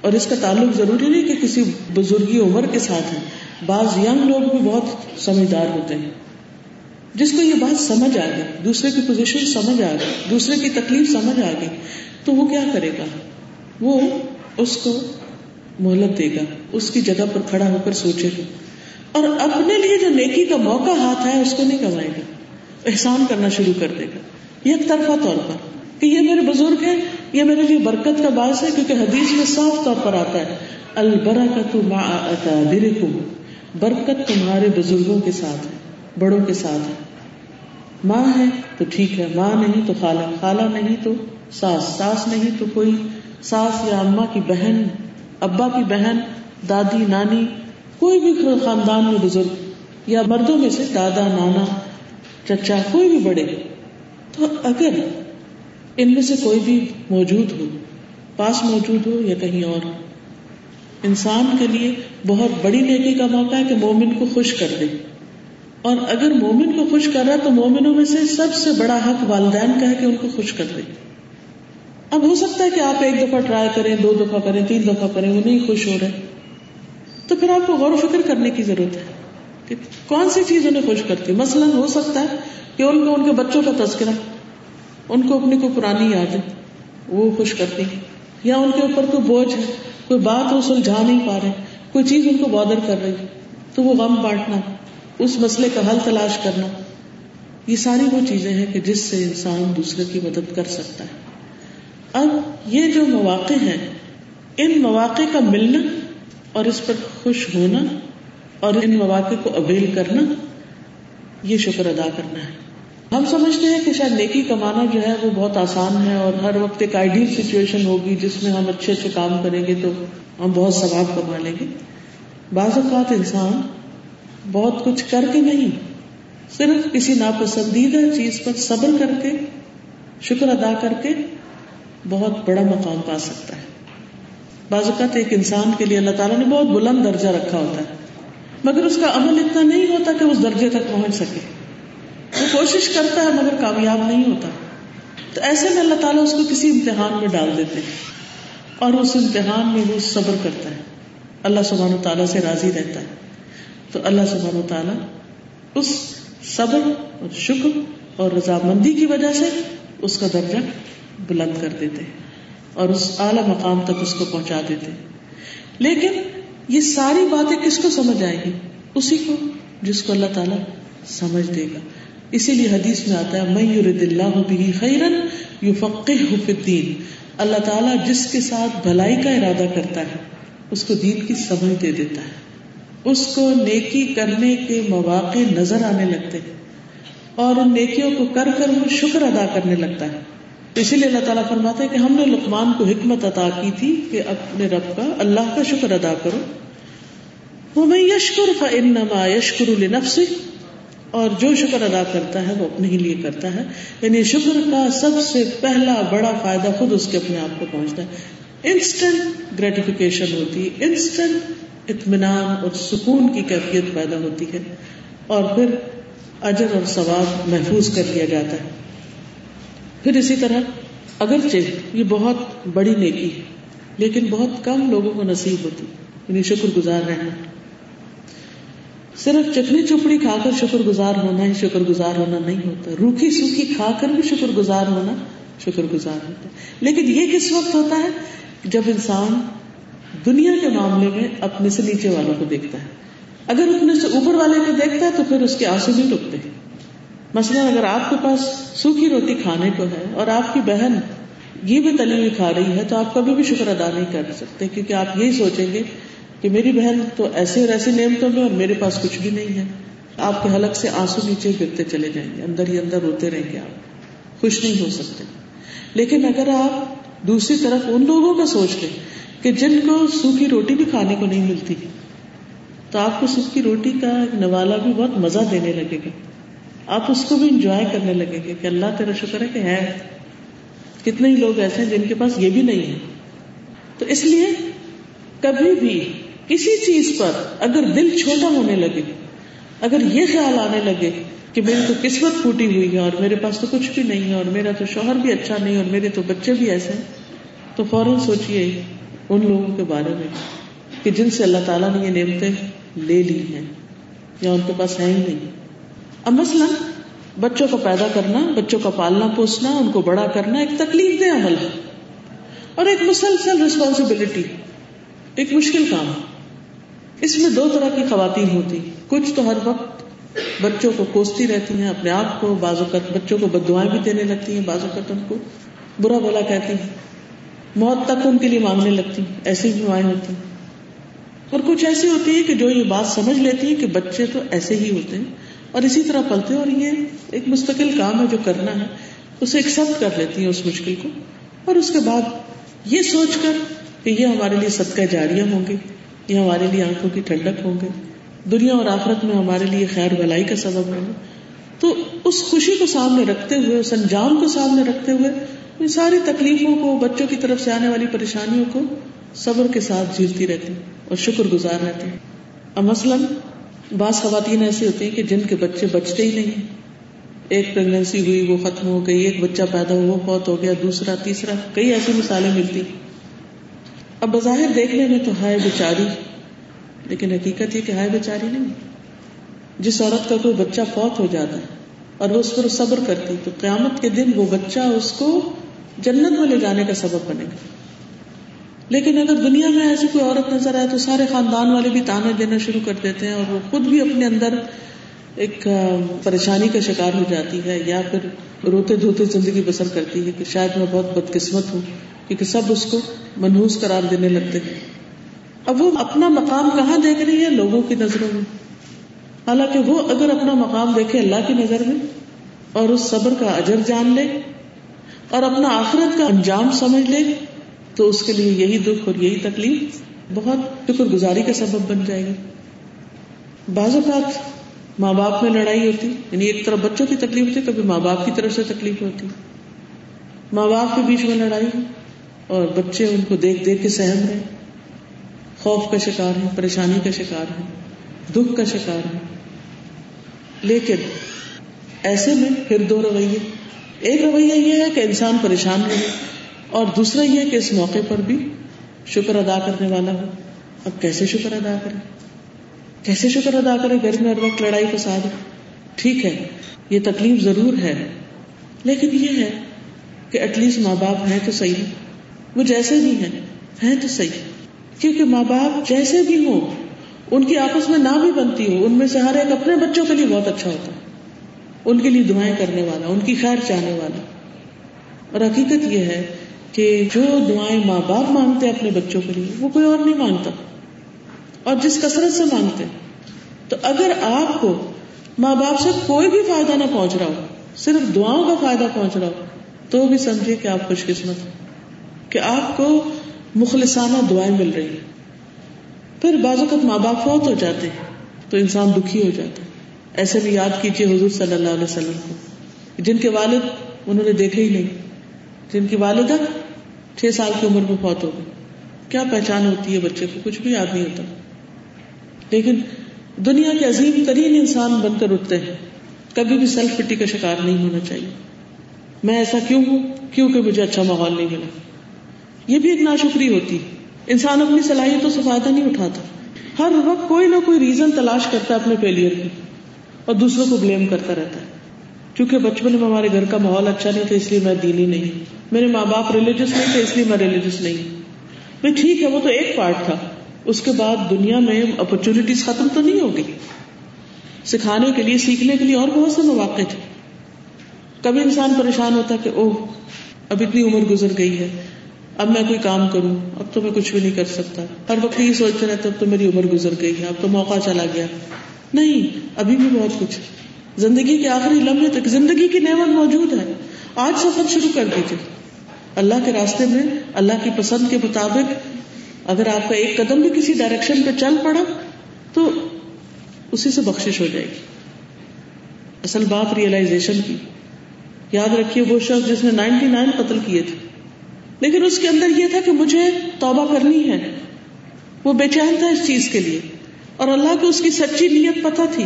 اور اس کا تعلق ضروری نہیں کہ کسی بزرگی عمر کے ساتھ ہے، بعض ینگ لوگ بھی بہت سمجھدار ہوتے ہیں، جس کو یہ بات سمجھ آ گئی، دوسرے کی پوزیشن سمجھ آ گئی، دوسرے کی تکلیف سمجھ آ گئی، تو وہ کیا کرے گا؟ وہ اس کو مہلت دے گا، اس کی جگہ پر کھڑا ہو کر سوچے گا، اور اپنے لیے جو نیکی کا موقع ہاتھ ہے اس کو نہیں گنوائے گا، احسان کرنا شروع کر دے گا، یک طرفہ طور پر کہ یہ میرے بزرگ ہیں، یہ میرے لیے برکت کا باعث ہے، کیونکہ حدیث میں صاف طور پر آتا ہے البرکۃ مع اکابرکم، برکت تمہارے بزرگوں کے ساتھ ہے۔ بڑوں کے ساتھ ہے. ماں ہے تو ٹھیک ہے, ماں نہیں تو خالہ, خالہ نہیں تو ساس, ساس نہیں تو کوئی ساس یا اماں کی بہن, ابا کی بہن, دادی, نانی, کوئی بھی خاندان میں بزرگ, یا مردوں میں سے دادا, نانا, چچا, کوئی بھی بڑے. تو اگر ان میں سے کوئی بھی موجود ہو, پاس موجود ہو یا کہیں اور, انسان کے لیے بہت بڑی نیکی کا موقع ہے کہ مومن کو خوش کر دے. اور اگر مومن کو خوش کر رہا تو مومنوں میں سے سب سے بڑا حق والدین کا ہے کہ ان کو خوش کر دے. اب ہو سکتا ہے کہ آپ ایک دفعہ ٹرائی کریں, دو دفعہ کریں, تین دفعہ کریں, وہ نہیں خوش ہو رہے, تو پھر آپ کو غور و فکر کرنے کی ضرورت ہے کہ کون سی چیز انہیں خوش کرتی. مثلا ہو سکتا ہے کہ ان کو ان کے بچوں کا تذکرہ, ان کو اپنی کوئی پرانی یادیں, وہ خوش کرتی ہیں, یا ان کے اوپر کوئی بوجھ ہے, کوئی بات وہ سلجھا نہیں پا رہے, کوئی چیز ان کو بادر کر رہی ہے, تو وہ غم بانٹنا, اس مسئلے کا حل تلاش کرنا, یہ ساری وہ چیزیں ہیں کہ جس سے انسان دوسرے کی مدد کر سکتا ہے. اب یہ جو مواقع ہیں, ان مواقع کا ملنا اور اس پر خوش ہونا اور ان مواقع کو اویل کرنا, یہ شکر ادا کرنا ہے. ہم سمجھتے ہیں کہ شاید نیکی کمانا جو ہے وہ بہت آسان ہے اور ہر وقت ایک آئیڈیل سچویشن ہوگی جس میں ہم اچھے اچھے کام کریں گے تو ہم بہت ثواب کما لیں گے. بعض اوقات انسان بہت کچھ کر کے نہیں, صرف کسی ناپسندیدہ چیز پر صبر کر کے, شکر ادا کر کے بہت بڑا مقام پا سکتا ہے. بعض اوقات ایک انسان کے لیے اللہ تعالیٰ نے بہت بلند درجہ رکھا ہوتا ہے, مگر اس کا عمل اتنا نہیں ہوتا کہ اس درجے تک پہنچ سکے. وہ کوشش کرتا ہے مگر کامیاب نہیں ہوتا, تو ایسے میں اللہ تعالیٰ اس کو کسی امتحان میں ڈال دیتے ہیں اور اس امتحان میں وہ صبر کرتا ہے, اللہ سبحانہ و تعالیٰ سے راضی رہتا ہے. تو اللہ سبحانہ و تعالیٰ اس صبر اور شکر اور رضامندی کی وجہ سے اس کا درجہ بلند کر دیتے ہیں اور اس اعلیٰ مقام تک اس کو پہنچا دیتے ہیں. لیکن یہ ساری باتیں کس کو سمجھ آئیں گی؟ اسی کو جس کو اللہ تعالیٰ سمجھ دے گا. اسی لیے حدیث میں آتا ہے مَن یُرِدِ اللَّهُ بِهِ خَيْرًا یُفَقِّهْهُ فِی الدِّینِ, اللہ تعالیٰ جس کے ساتھ بھلائی کا ارادہ کرتا ہے اس کو دین کی سمجھ دے دیتا ہے, اس کو نیکی کرنے کے مواقع نظر آنے لگتے ہیں اور ان نیکیوں کو کر کر وہ شکر ادا کرنے لگتا ہے. اسی لیے اللہ تعالیٰ فرماتا ہے کہ ہم نے لقمان کو حکمت عطا کی تھی کہ اپنے رب کا, اللہ کا شکر ادا کرو. وَمَن يَشْكُرْ فَإِنَّمَا يَشْكُرُ لِنَفْسِهِ, اور جو شکر ادا کرتا ہے وہ اپنے ہی لیے کرتا ہے. یعنی شکر کا سب سے پہلا بڑا فائدہ خود اس کے اپنے آپ کو پہنچتا ہے, انسٹنٹ گریٹیفیکیشن ہوتی ہے, انسٹنٹ اطمینان اور سکون کی کیفیت پیدا ہوتی ہے, اور پھر اجر اور ثواب محفوظ کر لیا جاتا ہے. پھر اسی طرح اگرچہ یہ بہت بڑی نیکی ہے لیکن بہت کم لوگوں کو نصیب ہوتی, یعنی شکر گزار رہنا. صرف چکنی چپڑی کھا کر شکر گزار ہونا ہی شکر گزار ہونا نہیں ہوتا, روکھی سوکھی کھا کر بھی شکر گزار ہونا شکر گزار ہوتا ہے. لیکن یہ کس وقت ہوتا ہے؟ جب انسان دنیا کے معاملے میں اپنے سے نیچے والوں کو دیکھتا ہے. اگر اپنے سے اوپر والے کو دیکھتا ہے تو پھر اس کے آنسو نہیں رکتے. مثلاً اگر آپ کے پاس سوکھی روٹی کھانے کو ہے اور آپ کی بہن یہ بھی تلی ہوئی کھا رہی ہے تو آپ کبھی بھی شکر ادا نہیں کر سکتے, کیونکہ آپ یہی سوچیں گے کہ میری بہن تو ایسے اور ایسے نعمتوں میں اور میرے پاس کچھ بھی نہیں ہے. آپ کے حلق سے آنسو نیچے گرتے چلے جائیں گے, اندر ہی اندر روتے رہیں گے, آپ خوش نہیں ہو سکتے. لیکن اگر آپ دوسری طرف ان لوگوں کا سوچ لیں کہ جن کو سوکھی روٹی بھی کھانے کو نہیں ملتی, تو آپ کو سوکھی روٹی کا نوالا بھی بہت مزہ دینے لگے گا, آپ اس کو بھی انجوائے کرنے لگیں گے کہ اللہ تیرا شکر ہے کہ ہے. کتنے ہی لوگ ایسے ہیں جن کے پاس یہ بھی نہیں ہے. تو اس لیے کبھی بھی کسی چیز پر اگر دل چھوٹا ہونے لگے, اگر یہ خیال آنے لگے کہ میری تو قسمت پھوٹی ہوئی ہے اور میرے پاس تو کچھ بھی نہیں ہے اور میرا تو شوہر بھی اچھا نہیں اور میرے تو بچے بھی ایسے ہیں, تو فوراً سوچئے ان لوگوں کے بارے میں کہ جن سے اللہ تعالیٰ نے یہ نعمتیں لے لی ہیں یا ان کے پاس ہے ہی نہیں. اب مثلا بچوں کو پیدا کرنا, بچوں کا پالنا پوسنا, ان کو بڑا کرنا ایک تکلیف دہ عمل ہے اور ایک مسلسل ریسپانسبلٹی, ایک مشکل کام ہے. اس میں دو طرح کی خواتین ہوتی, کچھ تو ہر وقت بچوں کو کوستی رہتی ہیں اپنے آپ کو, بعض اوقات بچوں کو بد دعائیں بھی دینے لگتی ہیں, بعض اوقات ان کو برا بھلا کہتی ہیں, موت تک ان کے لیے مانگنے لگتی ہیں, ایسی بھی مائیں ہوتی ہیں. اور کچھ ایسی ہوتی ہے کہ جو یہ بات سمجھ لیتی ہیں کہ بچے تو ایسے ہی ہوتے ہیں اور اسی طرح پلتے ہیں. اور یہ ایک مستقل کام ہے جو کرنا ہے, اسے ایکسپٹ کر لیتی ہیں اس مشکل کو, اور اس کے بعد یہ سوچ کر کہ یہ ہمارے لیے صدقہ جاریہ ہوں گے, یہ ہمارے لیے آنکھوں کی ٹھنڈک ہوں گے, دنیا اور آخرت میں ہمارے لیے خیر بھلائی کا سبب ہوں گے. تو اس خوشی کو سامنے رکھتے ہوئے, اس انجام کو سامنے رکھتے ہوئے, ان ساری تکلیفوں کو, بچوں کی طرف سے آنے والی پریشانیوں کو صبر کے ساتھ جھیلتی رہتی اور شکر گزار رہتی. اب مثلاً بعض خواتین ایسی ہوتی ہیں کہ جن کے بچے بچتے ہی نہیں ہیں, ایک پریگنینسی ہوئی وہ ختم ہو گئی, ایک بچہ پیدا ہوا فوت ہو گیا, دوسرا تیسرا, کئی ایسی مثالیں ملتی. اب بظاہر دیکھنے میں تو ہائے بیچاری, لیکن حقیقت یہ کہ ہائے بیچاری نہیں. جس عورت کا کوئی بچہ فوت ہو جاتا ہے اور وہ اس پر صبر کرتی, تو قیامت کے دن وہ بچہ اس کو جنت میں لے جانے کا سبب بنے گا. لیکن اگر دنیا میں ایسی کوئی عورت نظر آئے تو سارے خاندان والے بھی تانا دینا شروع کر دیتے ہیں, اور وہ خود بھی اپنے اندر ایک پریشانی کا شکار ہو جاتی ہے, یا پھر روتے دھوتے زندگی بسر کرتی ہے کہ شاید میں بہت بدقسمت ہوں, کیونکہ سب اس کو منحوس قرار دینے لگتے ہیں. اب وہ اپنا مقام کہاں دیکھ رہی ہے؟ لوگوں کی نظروں میں. حالانکہ وہ اگر اپنا مقام دیکھے اللہ کی نظر میں اور اس صبر کا اجر جان لے اور اپنا آخرت کا انجام سمجھ لے, تو اس کے لیے یہی دکھ اور یہی تکلیف بہت شکر گزاری کا سبب بن جائے گی. بعض اوقات ماں باپ میں لڑائی ہوتی, یعنی ایک طرف بچوں کی تکلیف ہوتی, کبھی ماں باپ کی طرف سے تکلیف ہوتی. ماں باپ کے بیچ میں لڑائی اور بچے ان کو دیکھ دیکھ کے سہم رہے, خوف کا شکار ہیں, پریشانی کا شکار ہیں, دکھ کا شکار ہیں. لیکن ایسے میں پھر دو رویے, ایک رویہ یہ ہے کہ انسان پریشان رہے, اور دوسرا یہ کہ اس موقع پر بھی شکر ادا کرنے والا ہو. اب کیسے شکر ادا کرے, کیسے شکر ادا کرے؟ گھر میں ہر وقت لڑائی فساد. ٹھیک ہے, یہ تکلیف ضرور ہے, لیکن یہ ہے کہ ایٹ لیسٹ ماں باپ ہیں تو صحیح, وہ جیسے بھی ہیں ہیں تو صحیح. کیونکہ ماں باپ جیسے بھی ہوں, ان کی آپس میں نہ بھی بنتی ہو, ان میں سے ہر ایک اپنے بچوں کے لیے بہت اچھا ہوتا ہے, ان کے لیے دعائیں کرنے والا, ان کی خیر چاہنے والا. اور حقیقت یہ ہے کہ جو دعائیں ماں باپ مانگتے اپنے بچوں کے لیے, وہ کوئی اور نہیں مانگتا, اور جس کثرت سے مانگتے. تو اگر آپ کو ماں باپ سے کوئی بھی فائدہ نہ پہنچ رہا ہو, صرف دعاؤں کا فائدہ پہنچ رہا ہو, تو بھی سمجھے کہ آپ خوش قسمت ہیں کہ آپ کو مخلصانہ دعائیں مل رہی ہیں. پھر بعض اوقات ماں باپ فوت ہو جاتے ہیں تو انسان دکھی ہو جاتا ہے. ایسے بھی یاد کیجیے حضور صلی اللہ علیہ وسلم کو, جن کے والد انہوں نے دیکھے ہی نہیں, جن کی والدہ چھ سال کی عمر میں فوت ہو گئی. کیا پہچان ہوتی ہے بچے کو, کچھ بھی یاد نہیں ہوتا, لیکن دنیا کے عظیم ترین انسان بن کر اٹھتے ہیں. کبھی بھی سیلف پٹی کا شکار نہیں ہونا چاہیے. میں ایسا کیوں ہوں؟ کیونکہ مجھے اچھا ماحول نہیں ملا. یہ بھی ایک ناشکری ہوتی ہے, انسان اپنی صلاحیتوں سے فائدہ نہیں اٹھاتا, ہر وقت کوئی نہ کوئی ریزن تلاش کرتا ہے اپنے فیلئر کی, اور دوسروں کو بلیم کرتا رہتا ہے. چونکہ بچپن میں ہمارے گھر کا ماحول اچھا نہیں تھا, اس لیے میں دینی نہیں, میرے ماں باپ ریلیجس نہیں تھے, اس لیے میں ریلیجس نہیں. بھائی ٹھیک ہے, وہ تو ایک پارٹ تھا, اس کے بعد دنیا میں اپرچونٹیز ختم تو نہیں ہو گئی, سکھانے کے لیے, سیکھنے کے لیے اور بہت سے مواقع تھے. کبھی انسان پریشان ہوتا کہ اوہ اب اتنی عمر گزر گئی ہے, اب میں کوئی کام کروں, اب تو میں کچھ بھی نہیں کر سکتا. ہر وقت یہ سوچتے رہتے اب تو میری عمر گزر گئی ہے, اب تو موقع چلا گیا. نہیں, ابھی بھی بہت کچھ ہے. زندگی کے آخری لمحے تک زندگی کی نعمت موجود ہے. آج سفر شروع کر دیجیے اللہ کے راستے میں, اللہ کی پسند کے مطابق. اگر آپ کا ایک قدم بھی کسی ڈائریکشن پہ چل پڑا تو اسی سے بخشش ہو جائے گی. اصل بات ریئلائزیشن کی. یاد رکھیے, وہ شخص جس نے نائنٹی نائن قتل کیے تھے, لیکن اس کے اندر یہ تھا کہ مجھے توبہ کرنی ہے. وہ بے چین تھا اس چیز کے لیے, اور اللہ کو اس کی سچی نیت پتہ تھی.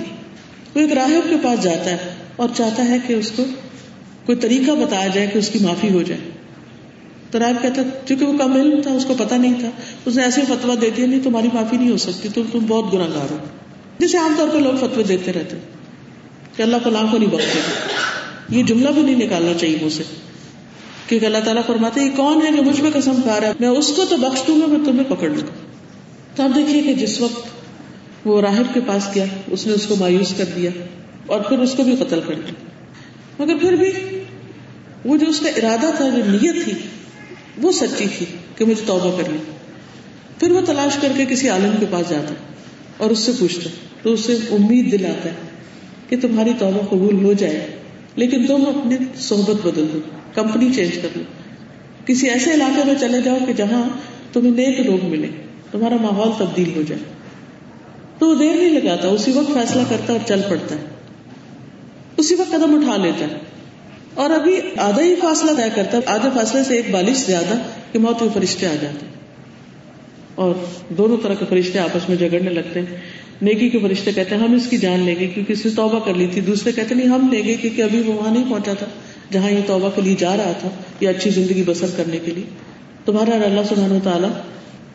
وہ ایک راہب کے پاس جاتا ہے اور چاہتا ہے کہ اس کو کوئی طریقہ بتایا جائے کہ اس کی معافی ہو جائے. تو راہب کہتا ہے, چونکہ وہ کم علم تھا, اس کو پتہ نہیں تھا, اس نے ایسے فتویٰ دے دیا نہیں تمہاری معافی نہیں ہو سکتی, تم تم بہت گناہ گار ہو. جسے عام طور پر لوگ فتوے دیتے رہتے کہ اللہ فلاں کو نہیں بخشے گا. یہ جملہ بھی نہیں نکالنا چاہیے منہ سے, کیونکہ اللہ تعالیٰ فرماتے ہیں یہ کون ہے جو مجھ پہ قسم کھا رہا ہے, میں اس کو تو بخش دوں گا, میں تمہیں پکڑ لوں گا. تو آپ دیکھیے کہ جس وقت وہ راہب کے پاس گیا, اس نے اس کو مایوس کر دیا اور پھر اس کو بھی قتل کر دیا. مگر پھر بھی وہ جو اس کا ارادہ تھا, جو نیت تھی, وہ سچی تھی کہ مجھے توبہ کرنی. پھر وہ تلاش کر کے کسی عالم کے پاس جاتا ہے اور اس سے پوچھتا ہے, تو اسے امید دلاتا ہے کہ تمہاری توبہ قبول ہو جائے، لیکن تم اپنی صحبت بدل دو، کمپنی چینج کر لو، کسی ایسے علاقے میں چلے جاؤ کہ جہاں تمہیں نیک لوگ ملیں، تمہارا ماحول تبدیل ہو جائے. تو وہ دیر نہیں لگاتا، اسی وقت فیصلہ کرتا اور چل پڑتا ہے، اسی وقت قدم اٹھا لیتا ہے. اور ابھی آدھا ہی فاصلہ طے کرتا ہے، آدھے فاصلے سے ایک بالش زیادہ کہ موت کے فرشتے آ جاتے ہیں، اور دونوں طرح کے فرشتے آپس میں جھگڑنے لگتے ہیں. نیکی کے فرشتے کہتے ہیں ہم اس کی جان لیں گے کیونکہ اس نے توبہ کر لی تھی، دوسرے کہتے ہیں نہیں ہم لیں گے کیونکہ ابھی وہ وہاں نہیں پہنچا تھا جہاں یہ توبہ کے لیے جا رہا تھا، یا اچھی زندگی بسر کرنے کے لیے. تو بہرحال اللہ سبحانہ و تعالیٰ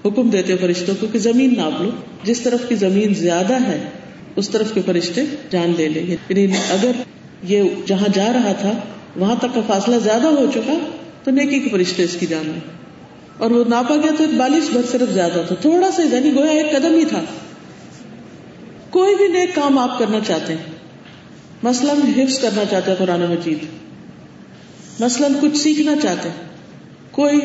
حکم دیتے فرشتوں کو کہ زمین ناپ لو، جس طرف کی زمین زیادہ ہے اس طرف کے فرشتے جان لے لیں گے. یعنی اگر یہ جہاں جا رہا تھا وہاں تک کا فاصلہ زیادہ ہو چکا تو نیکی کے فرشتے اس کی جان لیں، اور وہ ناپا گیا تو ایک بالش بھر صرف زیادہ تھا، تھوڑا سا، یعنی گویا ایک قدم ہی تھا. کوئی بھی نیک کام آپ کرنا چاہتے ہیں، مثلا حفظ کرنا چاہتے ہیں قرآن مجید، مثلا کچھ سیکھنا چاہتے ہیں، کوئی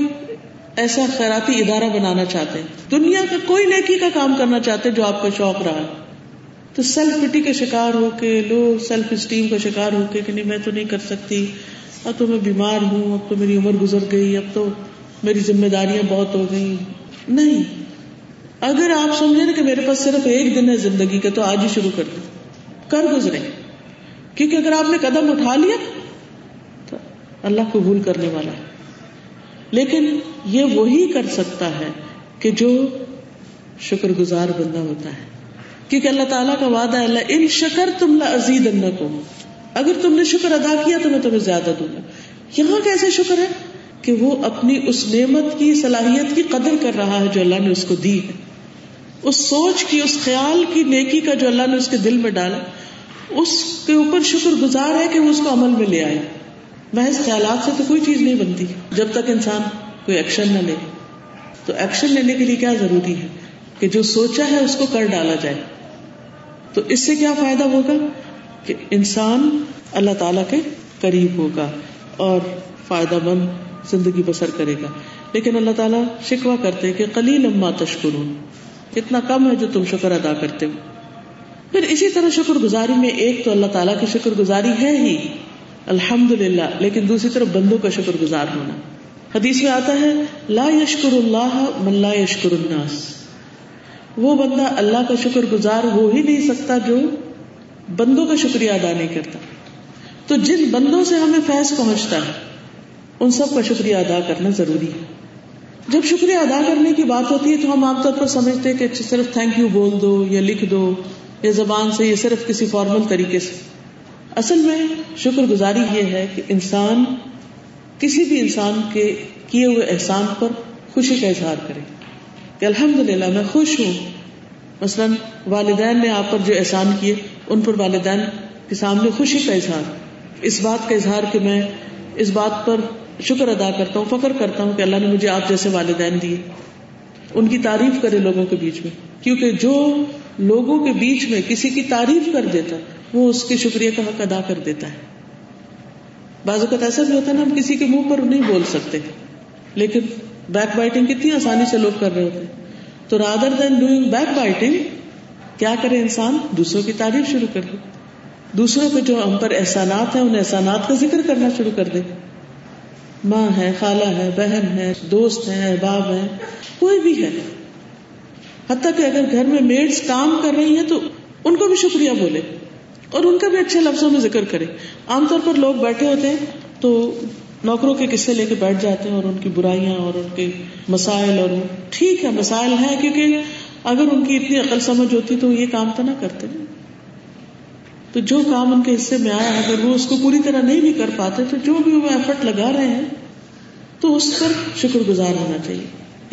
ایسا خیراتی ادارہ بنانا چاہتے ہیں، دنیا کا کوئی نیکی کا کام کرنا چاہتے ہیں جو آپ کا شوق رہا ہے، تو سیلف پٹی کے شکار ہو کے، لو سیلف اسٹیم کا شکار ہو کے کہ نہیں میں تو نہیں کر سکتی، اب تو میں بیمار ہوں، اب تو میری عمر گزر گئی، اب تو میری ذمہ داریاں بہت ہو گئی. نہیں، اگر آپ سمجھیں کہ میرے پاس صرف ایک دن ہے زندگی کا تو آج ہی شروع کر دیں، کر گزریں، کیونکہ اگر آپ نے قدم اٹھا لیا تو اللہ قبول کرنے والا ہے. لیکن یہ وہی کر سکتا ہے کہ جو شکر گزار بندہ ہوتا ہے، کیونکہ اللہ تعالیٰ کا وعدہ ہے اللہ ان شکر تم لازیدنکم، اگر تم نے شکر ادا کیا تو میں تمہیں زیادہ دوں گا. یہاں کیسے شکر ہے کہ وہ اپنی اس نعمت کی صلاحیت کی قدر کر رہا ہے جو اللہ نے اس کو دی ہے، اس سوچ کی، اس خیال کی نیکی کا جو اللہ نے اس کے دل میں ڈالا، اس کے اوپر شکر گزار ہے کہ وہ اس کو عمل میں لے آئے. محض خیالات سے تو کوئی چیز نہیں بنتی جب تک انسان کوئی ایکشن نہ لے. تو ایکشن لینے کے لیے کیا ضروری ہے کہ جو سوچا ہے اس کو کر ڈالا جائے. تو اس سے کیا فائدہ ہوگا کہ انسان اللہ تعالیٰ کے قریب ہوگا اور فائدہ مند زندگی بسر کرے گا. لیکن اللہ تعالیٰ شکوہ کرتے کہ قلیلا ما تشکرون، اتنا کم ہے جو تم شکر ادا کرتے ہو. پھر اسی طرح شکر گزاری میں ایک تو اللہ تعالیٰ کی شکر گزاری ہے ہی الحمدللہ، لیکن دوسری طرف بندوں کا شکر گزار ہونا. حدیث میں آتا ہے لا یشکر اللہ من لا یشکر الناس، وہ بندہ اللہ کا شکر گزار ہو ہی نہیں سکتا جو بندوں کا شکریہ ادا نہیں کرتا. تو جن بندوں سے ہمیں فیض پہنچتا ہے ان سب کا شکریہ ادا کرنا ضروری ہے. جب شکریہ ادا کرنے کی بات ہوتی ہے تو ہم عام طور پر سمجھتے ہیں کہ صرف تھینک یو بول دو یا لکھ دو یا زبان سے، یہ صرف کسی فارمل طریقے سے. اصل میں شکر گزاری یہ ہے کہ انسان کسی بھی انسان کے کیے ہوئے احسان پر خوشی کا اظہار کرے کہ الحمدللہ میں خوش ہوں. مثلا والدین نے آپ پر جو احسان کیے ان پر والدین کے سامنے خوشی کا اظہار، اس بات کا اظہار کہ میں اس بات پر شکر ادا کرتا ہوں، فخر کرتا ہوں کہ اللہ نے مجھے آپ جیسے والدین دیے. ان کی تعریف کرے لوگوں کے بیچ میں، کیونکہ جو لوگوں کے بیچ میں کسی کی تعریف کر دیتا وہ اس کے شکریہ کا حق ادا کر دیتا ہے. بعض اوقات ایسا بھی ہوتا ہے نا، ہم کسی کے منہ پر نہیں بول سکتے، لیکن بیک بائٹنگ کتنی آسانی سے لوگ کر رہے ہوتے ہیں. تو rather than doing backbiting, کیا کرے انسان؟ دوسروں کی تعریف شروع کر دے، دوسروں کے جو ہم پر احسانات ہیں ان احسانات کا ذکر کرنا شروع کر دے. ماں ہے، خالہ ہے، بہن ہے، دوست ہیں، احباب ہیں، کوئی بھی ہے. حتیٰ کہ اگر گھر میں میڈز کام کر رہی ہیں تو ان کو بھی شکریہ بولے اور ان کا بھی اچھے لفظوں میں ذکر کرے. عام طور پر لوگ بیٹھے ہوتے ہیں تو نوکروں کے قصے لے کے بیٹھ جاتے ہیں اور ان کی برائیاں اور ان کے مسائل. اور ٹھیک ہے مسائل ہیں، کیونکہ اگر ان کی اتنی عقل سمجھ ہوتی تو یہ کام تو نہ کرتے. تو جو کام ان کے حصے میں آیا اگر وہ اس کو پوری طرح نہیں بھی کر پاتے تو جو بھی وہ ایفرٹ لگا رہے ہیں تو اس پر شکر گزار ہونا چاہیے.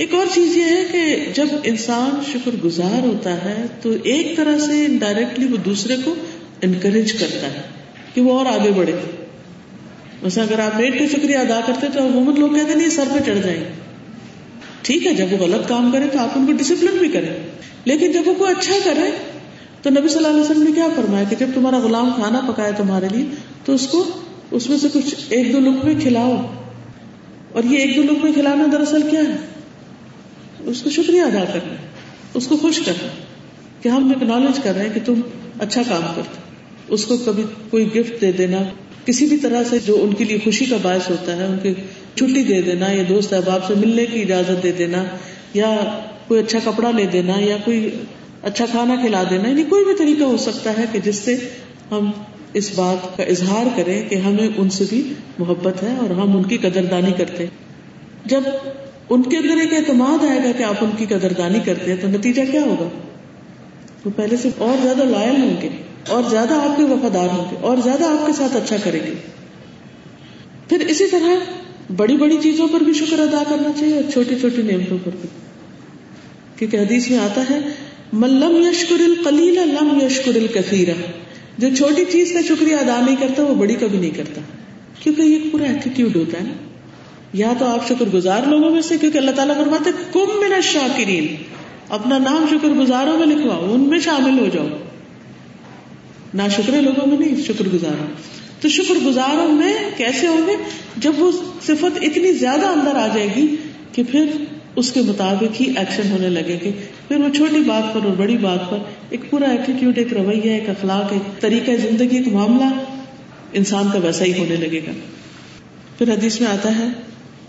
ایک اور چیز یہ ہے کہ جب انسان شکر گزار ہوتا ہے تو ایک طرح سے انڈائریکٹلی وہ دوسرے کو انکریج کرتا ہے کہ وہ اور آگے بڑھے. مثلا اگر آپ میڈ کا شکریہ ادا کرتے تو عموماً لوگ کہتے نہیں سر پہ چڑھ جائیں گے. ٹھیک ہے جب وہ غلط کام کرے تو آپ ان کو ڈسپلن بھی کریں، لیکن جب وہ کوئی اچھا کرے تو نبی صلی اللہ علیہ وسلم نے کیا فرمایا کہ جب تمہارا غلام کھانا پکائے تمہارے لیے تو اس کو اس میں سے کچھ ایک دو لقمے کھلاؤ. اور یہ ایک دو لقمے کھلانا دراصل کیا ہے؟ اس کو شکریہ ادا کرنا، اس کو خوش کرنا کہ ہم اکنالج کر رہے ہیں کہ تم اچھا کام کرتے، اس کو کبھی کوئی گفٹ دے دینا، کسی بھی طرح سے جو ان کے لیے خوشی کا باعث ہوتا ہے، ان کی چھٹی دے دینا یا دوست احباب سے ملنے کی اجازت دے دینا یا کوئی اچھا کپڑا لے دینا یا کوئی اچھا کھانا کھلا دینا، یعنی کوئی بھی طریقہ ہو سکتا ہے کہ جس سے ہم اس بات کا اظہار کریں کہ ہمیں ان سے بھی محبت ہے اور ہم ان کی قدردانی کرتے ہیں. جب ان کے اندر ایک اعتماد آئے گا کہ آپ ان کی قدردانی کرتے ہیں تو نتیجہ کیا ہوگا؟ وہ پہلے سے اور زیادہ لائل ہوں گے، اور زیادہ آپ کے وفادار ہوں گے، اور زیادہ آپ کے ساتھ اچھا کریں گے. پھر اسی طرح بڑی بڑی چیزوں پر بھی شکر ادا کرنا چاہیے اور چھوٹی چھوٹی نعمتوں پر بھی، کیونکہ حدیث میں آتا ہے من لم یشکر القلیل لم یشکر الکثیر، جو چھوٹی چیز کا شکریہ ادا نہیں کرتا وہ بڑی کبھی نہیں کرتا. کیونکہ یہ پورا ایٹیٹیوڈ ہوتا ہے نا، یا تو آپ شکر گزار لوگوں میں سے، کیونکہ اللہ تعالیٰ فرماتے ہیں کم من الشاکرین، اپنا نام شکر گزاروں میں لکھواؤ، ان میں شامل ہو جاؤ، نا شکرے لوگوں میں نہیں، شکر گزاروں. تو شکر گزاروں میں کیسے ہوں گے؟ جب وہ صفت اتنی زیادہ اندر آ جائے گی کہ پھر اس کے مطابق ہی ایکشن ہونے لگے گی. پھر وہ چھوٹی بات پر اور بڑی بات پر ایک پورا ایٹیٹیوڈ، ایک رویہ، ایک اخلاق، ایک طریقہ زندگی، ایک معاملہ انسان کا ویسا ہی ہونے لگے گا. پھر حدیث میں آتا ہے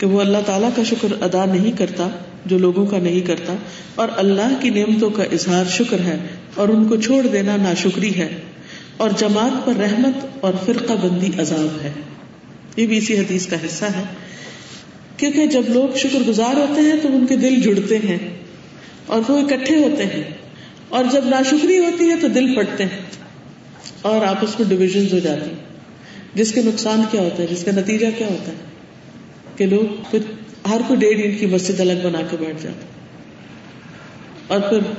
کہ وہ اللہ تعالیٰ کا شکر ادا نہیں کرتا جو لوگوں کا نہیں کرتا، اور اللہ کی نعمتوں کا اظہار شکر ہے اور ان کو چھوڑ دینا ناشکری ہے، اور جماعت پر رحمت اور فرقہ بندی عذاب ہے. یہ بھی اسی حدیث کا حصہ ہے، کیونکہ جب لوگ شکر گزار ہوتے ہیں تو ان کے دل جڑتے ہیں اور وہ اکٹھے ہوتے ہیں، اور جب ناشکری ہوتی ہے تو دل پھٹتے ہیں اور آپس میں ڈویژنز ہو جاتی ہیں، جس کے نقصان کیا ہوتا ہے، جس کا نتیجہ کیا ہوتا ہے کہ لوگ پھر ہر کوئی ڈیڑھ اینٹ کی مسجد الگ بنا کے بیٹھ جاتے ہیں اور پھر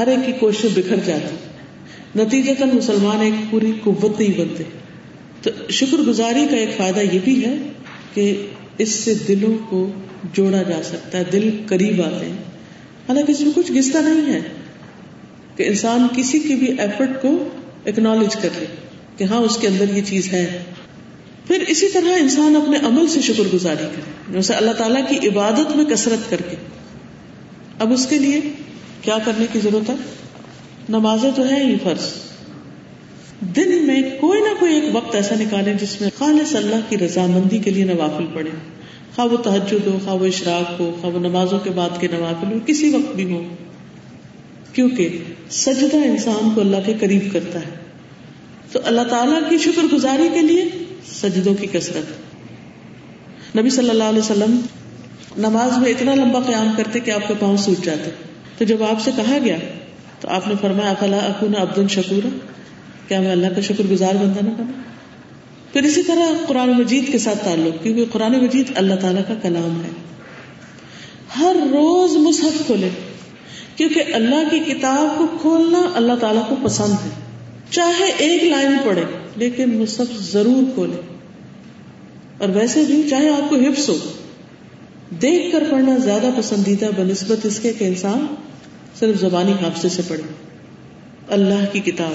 ہر ایک کی کوششیں بکھر جاتی ہیں، نتیجہ کل مسلمان ایک پوری قوت نہیں بنتے. تو شکر گزاری کا ایک فائدہ یہ بھی ہے کہ اس سے دلوں کو جوڑا جا سکتا ہے، دل قریب آتے ہیں. حالانکہ اس میں کچھ گستا نہیں ہے کہ انسان کسی کی بھی ایفرٹ کو اکنالج کر لے کہ ہاں اس کے اندر یہ چیز ہے. پھر اسی طرح انسان اپنے عمل سے شکر گزاری کرے، جیسے اللہ تعالیٰ کی عبادت میں کثرت کر کے. اب اس کے لیے کیا کرنے کی ضرورت ہے؟ نمازیں تو ہیں ہی فرض، دن میں کوئی نہ کوئی ایک وقت ایسا نکالیں جس میں خالص اللہ کی رضامندی کے لیے نوافل پڑھیں، خواہ وہ تہجد ہو، خواہ وہ اشراق ہو، خواہ وہ نمازوں کے بعد کے نوافل ہو، کسی وقت بھی ہو، کیونکہ سجدہ انسان کو اللہ کے قریب کرتا ہے. تو اللہ تعالیٰ کی شکر گزاری کے لیے سجدوں کی کثرت. نبی صلی اللہ علیہ وسلم نماز میں اتنا لمبا قیام کرتے کہ آپ کے پاؤں سوج جاتے، تو جب آپ سے کہا گیا تو آپ نے فرمایا افلا اکون عبدا شکورا، کیا میں اللہ کا شکر گزار بندہ نہ بنا. پھر اسی طرح قرآن مجید کے ساتھ تعلق، کیونکہ قرآن مجید اللہ تعالیٰ کا کلام ہے. ہر روز مصحف کھولے، کیونکہ اللہ کی کتاب کو کھولنا اللہ تعالیٰ کو پسند ہے. چاہے ایک لائن پڑھے لیکن مصحف ضرور کھولے، اور ویسے بھی چاہے آپ کو حفظ ہو، دیکھ کر پڑھنا زیادہ پسندیدہ بنسبت اس کے کہ انسان صرف زبانی حافظے سے پڑھے اللہ کی کتاب.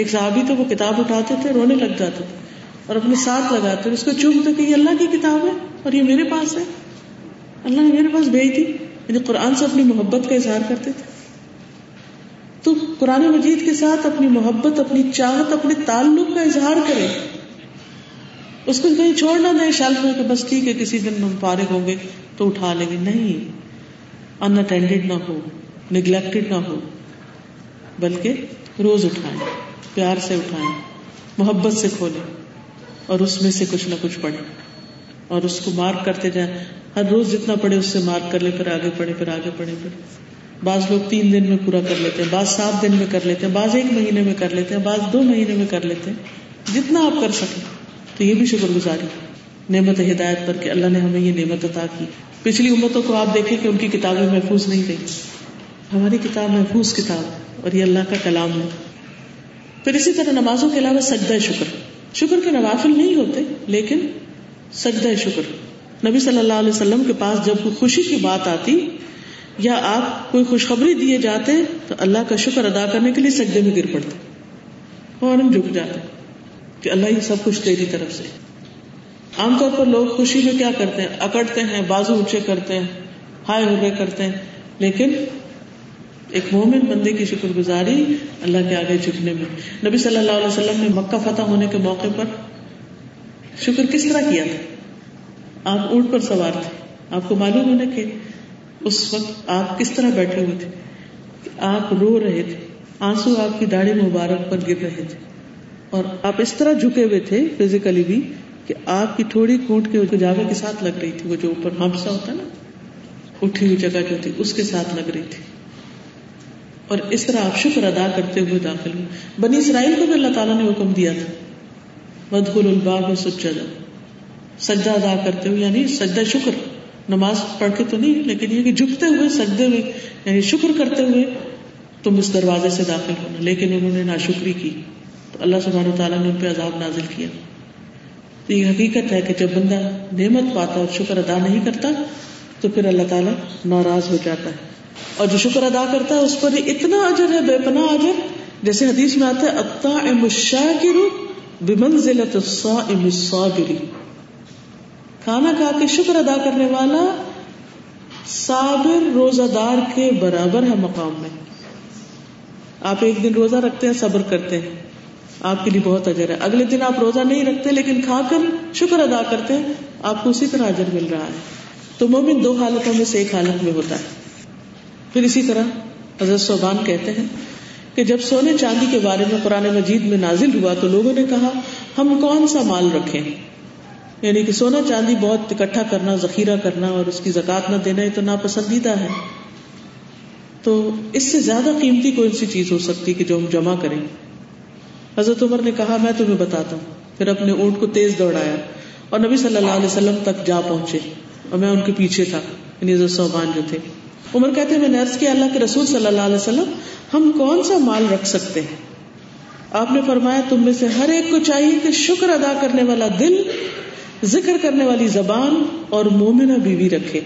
ایک صحابی تو وہ کتاب اٹھاتے تھے، رونے لگ جاتے تھے اور اپنے ساتھ لگاتے، اس کو چومتے کہ یہ اللہ کی کتاب ہے اور یہ میرے پاس ہے، اللہ نے میرے پاس بھیجی تھی. یعنی قرآن سے اپنی محبت کا اظہار کرتے تھے. تو قرآن مجید کے ساتھ اپنی محبت، اپنی چاہت، اپنے تعلق کا اظہار کرے. اس کو کہیں چھوڑنا نہیں شیلف میں کہ بس ٹھیک ہے کسی دن ہم فارغ ہوں گے تو اٹھا لیں گے، نہیں. ان اٹینڈیڈ نہ ہو، نگلیکٹڈ نہ ہو، بلکہ روز اٹھائیں، پیار سے اٹھائیں، محبت سے کھولیں اور اس میں سے کچھ نہ کچھ پڑھیں اور اس کو مارک کرتے جائیں. ہر روز جتنا پڑھے اس سے مارک کر لیں، پھر آگے پڑھیں، پھر آگے پڑھیں. پھر بعض لوگ تین دن میں پورا کر لیتے ہیں، بعض سات دن میں کر لیتے ہیں، بعض ایک مہینے میں کر لیتے ہیں، بعض دو مہینے میں کر لیتے ہیں. جتنا آپ کر سکیں. تو یہ بھی شکر گزاری نعمت ہدایت پر کہ اللہ نے ہمیں یہ نعمت عطا کی. پچھلی امتوں کو آپ دیکھیں کہ ان کی کتابیں محفوظ نہیں رہی، ہماری کتاب محفوظ کتاب اور یہ اللہ کا کلام ہے. پھر اسی طرح نمازوں کے علاوہ سجدہ شکر. شکر کے نوافل نہیں ہوتے لیکن سجدہ شکر. نبی صلی اللہ علیہ وسلم کے پاس جب کوئی خوشی کی بات آتی یا آپ کوئی خوشخبری دیے جاتے تو اللہ کا شکر ادا کرنے کے لیے سجدے میں گر پڑتے، فوراً جھک جاتے کہ اللہ یہ سب کچھ تیری طرف سے. عام طور پر لوگ خوشی میں کیا کرتے ہیں؟ اکڑتے ہیں، بازو اونچے کرتے ہیں، ہائے ہو رہے کرتے ہیں، لیکن ایک مومن بندے کی شکر گزاری اللہ کے آگے جھکنے میں. نبی صلی اللہ علیہ وسلم نے مکہ فتح ہونے کے موقع پر شکر کس طرح کیا تھا؟ آپ اونٹ پر سوار تھے, آپ کو معلوم ہونا کہ اس وقت آپ کس طرح بیٹھے ہوئے تھے کہ آپ رو رہے تھے, آنسو آپ کی داڑھی مبارک پر گر رہے تھے, اور آپ اس طرح جھکے ہوئے تھے فزیکلی بھی کہ آپ کی تھوڑی کونٹ کے جاوے کے ساتھ لگ رہی تھی, وہ جو اوپر ہمسا ہوتا نا اٹھی ہوئی جگہ جو تھی اس کے ساتھ لگ رہی تھی, اور اس طرح آپ شکر ادا کرتے ہوئے داخل ہوئے. بنی اسرائیل کو بھی اللہ تعالیٰ نے حکم دیا تھا وَادْخُلُوا الْبَابَ سُجَّدًا, سجدہ ادا کرتے ہوئے, یعنی سجدہ شکر, نماز پڑھ کے تو نہیں لیکن یہ کہ جھکتے ہوئے سجدے میں یعنی شکر کرتے ہوئے تم اس دروازے سے داخل ہونا. لیکن انہوں نے ناشکری کی تو اللہ سبحانہ وتعالیٰ نے ان پہ عذاب نازل کیا. تو یہ حقیقت ہے کہ جب بندہ نعمت پاتا اور شکر ادا نہیں کرتا تو پھر اللہ تعالیٰ ناراض ہو جاتا ہے, اور جو شکر ادا کرتا ہے اس پر اتنا اجر ہے, بے پناہ اجر, جیسے حدیث میں آتا ہے الطاعم الشاکر بمنزلۃ الصائم الصابر, کھانا کھا کے شکر ادا کرنے والا صابر روزہ دار کے برابر ہے مقام میں. آپ ایک دن روزہ رکھتے ہیں, صبر کرتے ہیں, آپ کے لیے بہت اجر ہے. اگلے دن آپ روزہ نہیں رکھتے لیکن کھا کر شکر ادا کرتے ہیں, آپ کو اسی طرح اجر مل رہا ہے. تو مومن دو حالتوں میں سے ایک حالت میں ہوتا ہے. پھر اسی طرح حضرت ثوبان کہتے ہیں کہ جب سونے چاندی کے بارے میں قرآن مجید میں نازل ہوا تو لوگوں نے کہا ہم کون سا مال رکھیں, یعنی کہ سونا چاندی بہت اکٹھا کرنا, ذخیرہ کرنا اور اس کی زکوٰۃ نہ دینا یہ تو ناپسندیدہ ہے, تو اس سے زیادہ قیمتی کوئی سی چیز ہو سکتی کہ جو ہم جمع کریں. حضرت عمر نے کہا میں تمہیں بتاتا ہوں, پھر اپنے اونٹ کو تیز دوڑایا اور نبی صلی اللہ علیہ وسلم تک جا پہنچے اور میں ان کے پیچھے تھا, یعنی حضرت ثوبان جو تھے. عمر کہتے ہیں میں نے عرض کیا اللہ کے رسول صلی اللہ علیہ وسلم ہم کون سا مال رکھ سکتے ہیں؟ آپ نے فرمایا تم میں سے ہر ایک کو چاہیے کہ شکر ادا کرنے والا دل, ذکر کرنے والی زبان اور مومنہ بیوی رکھے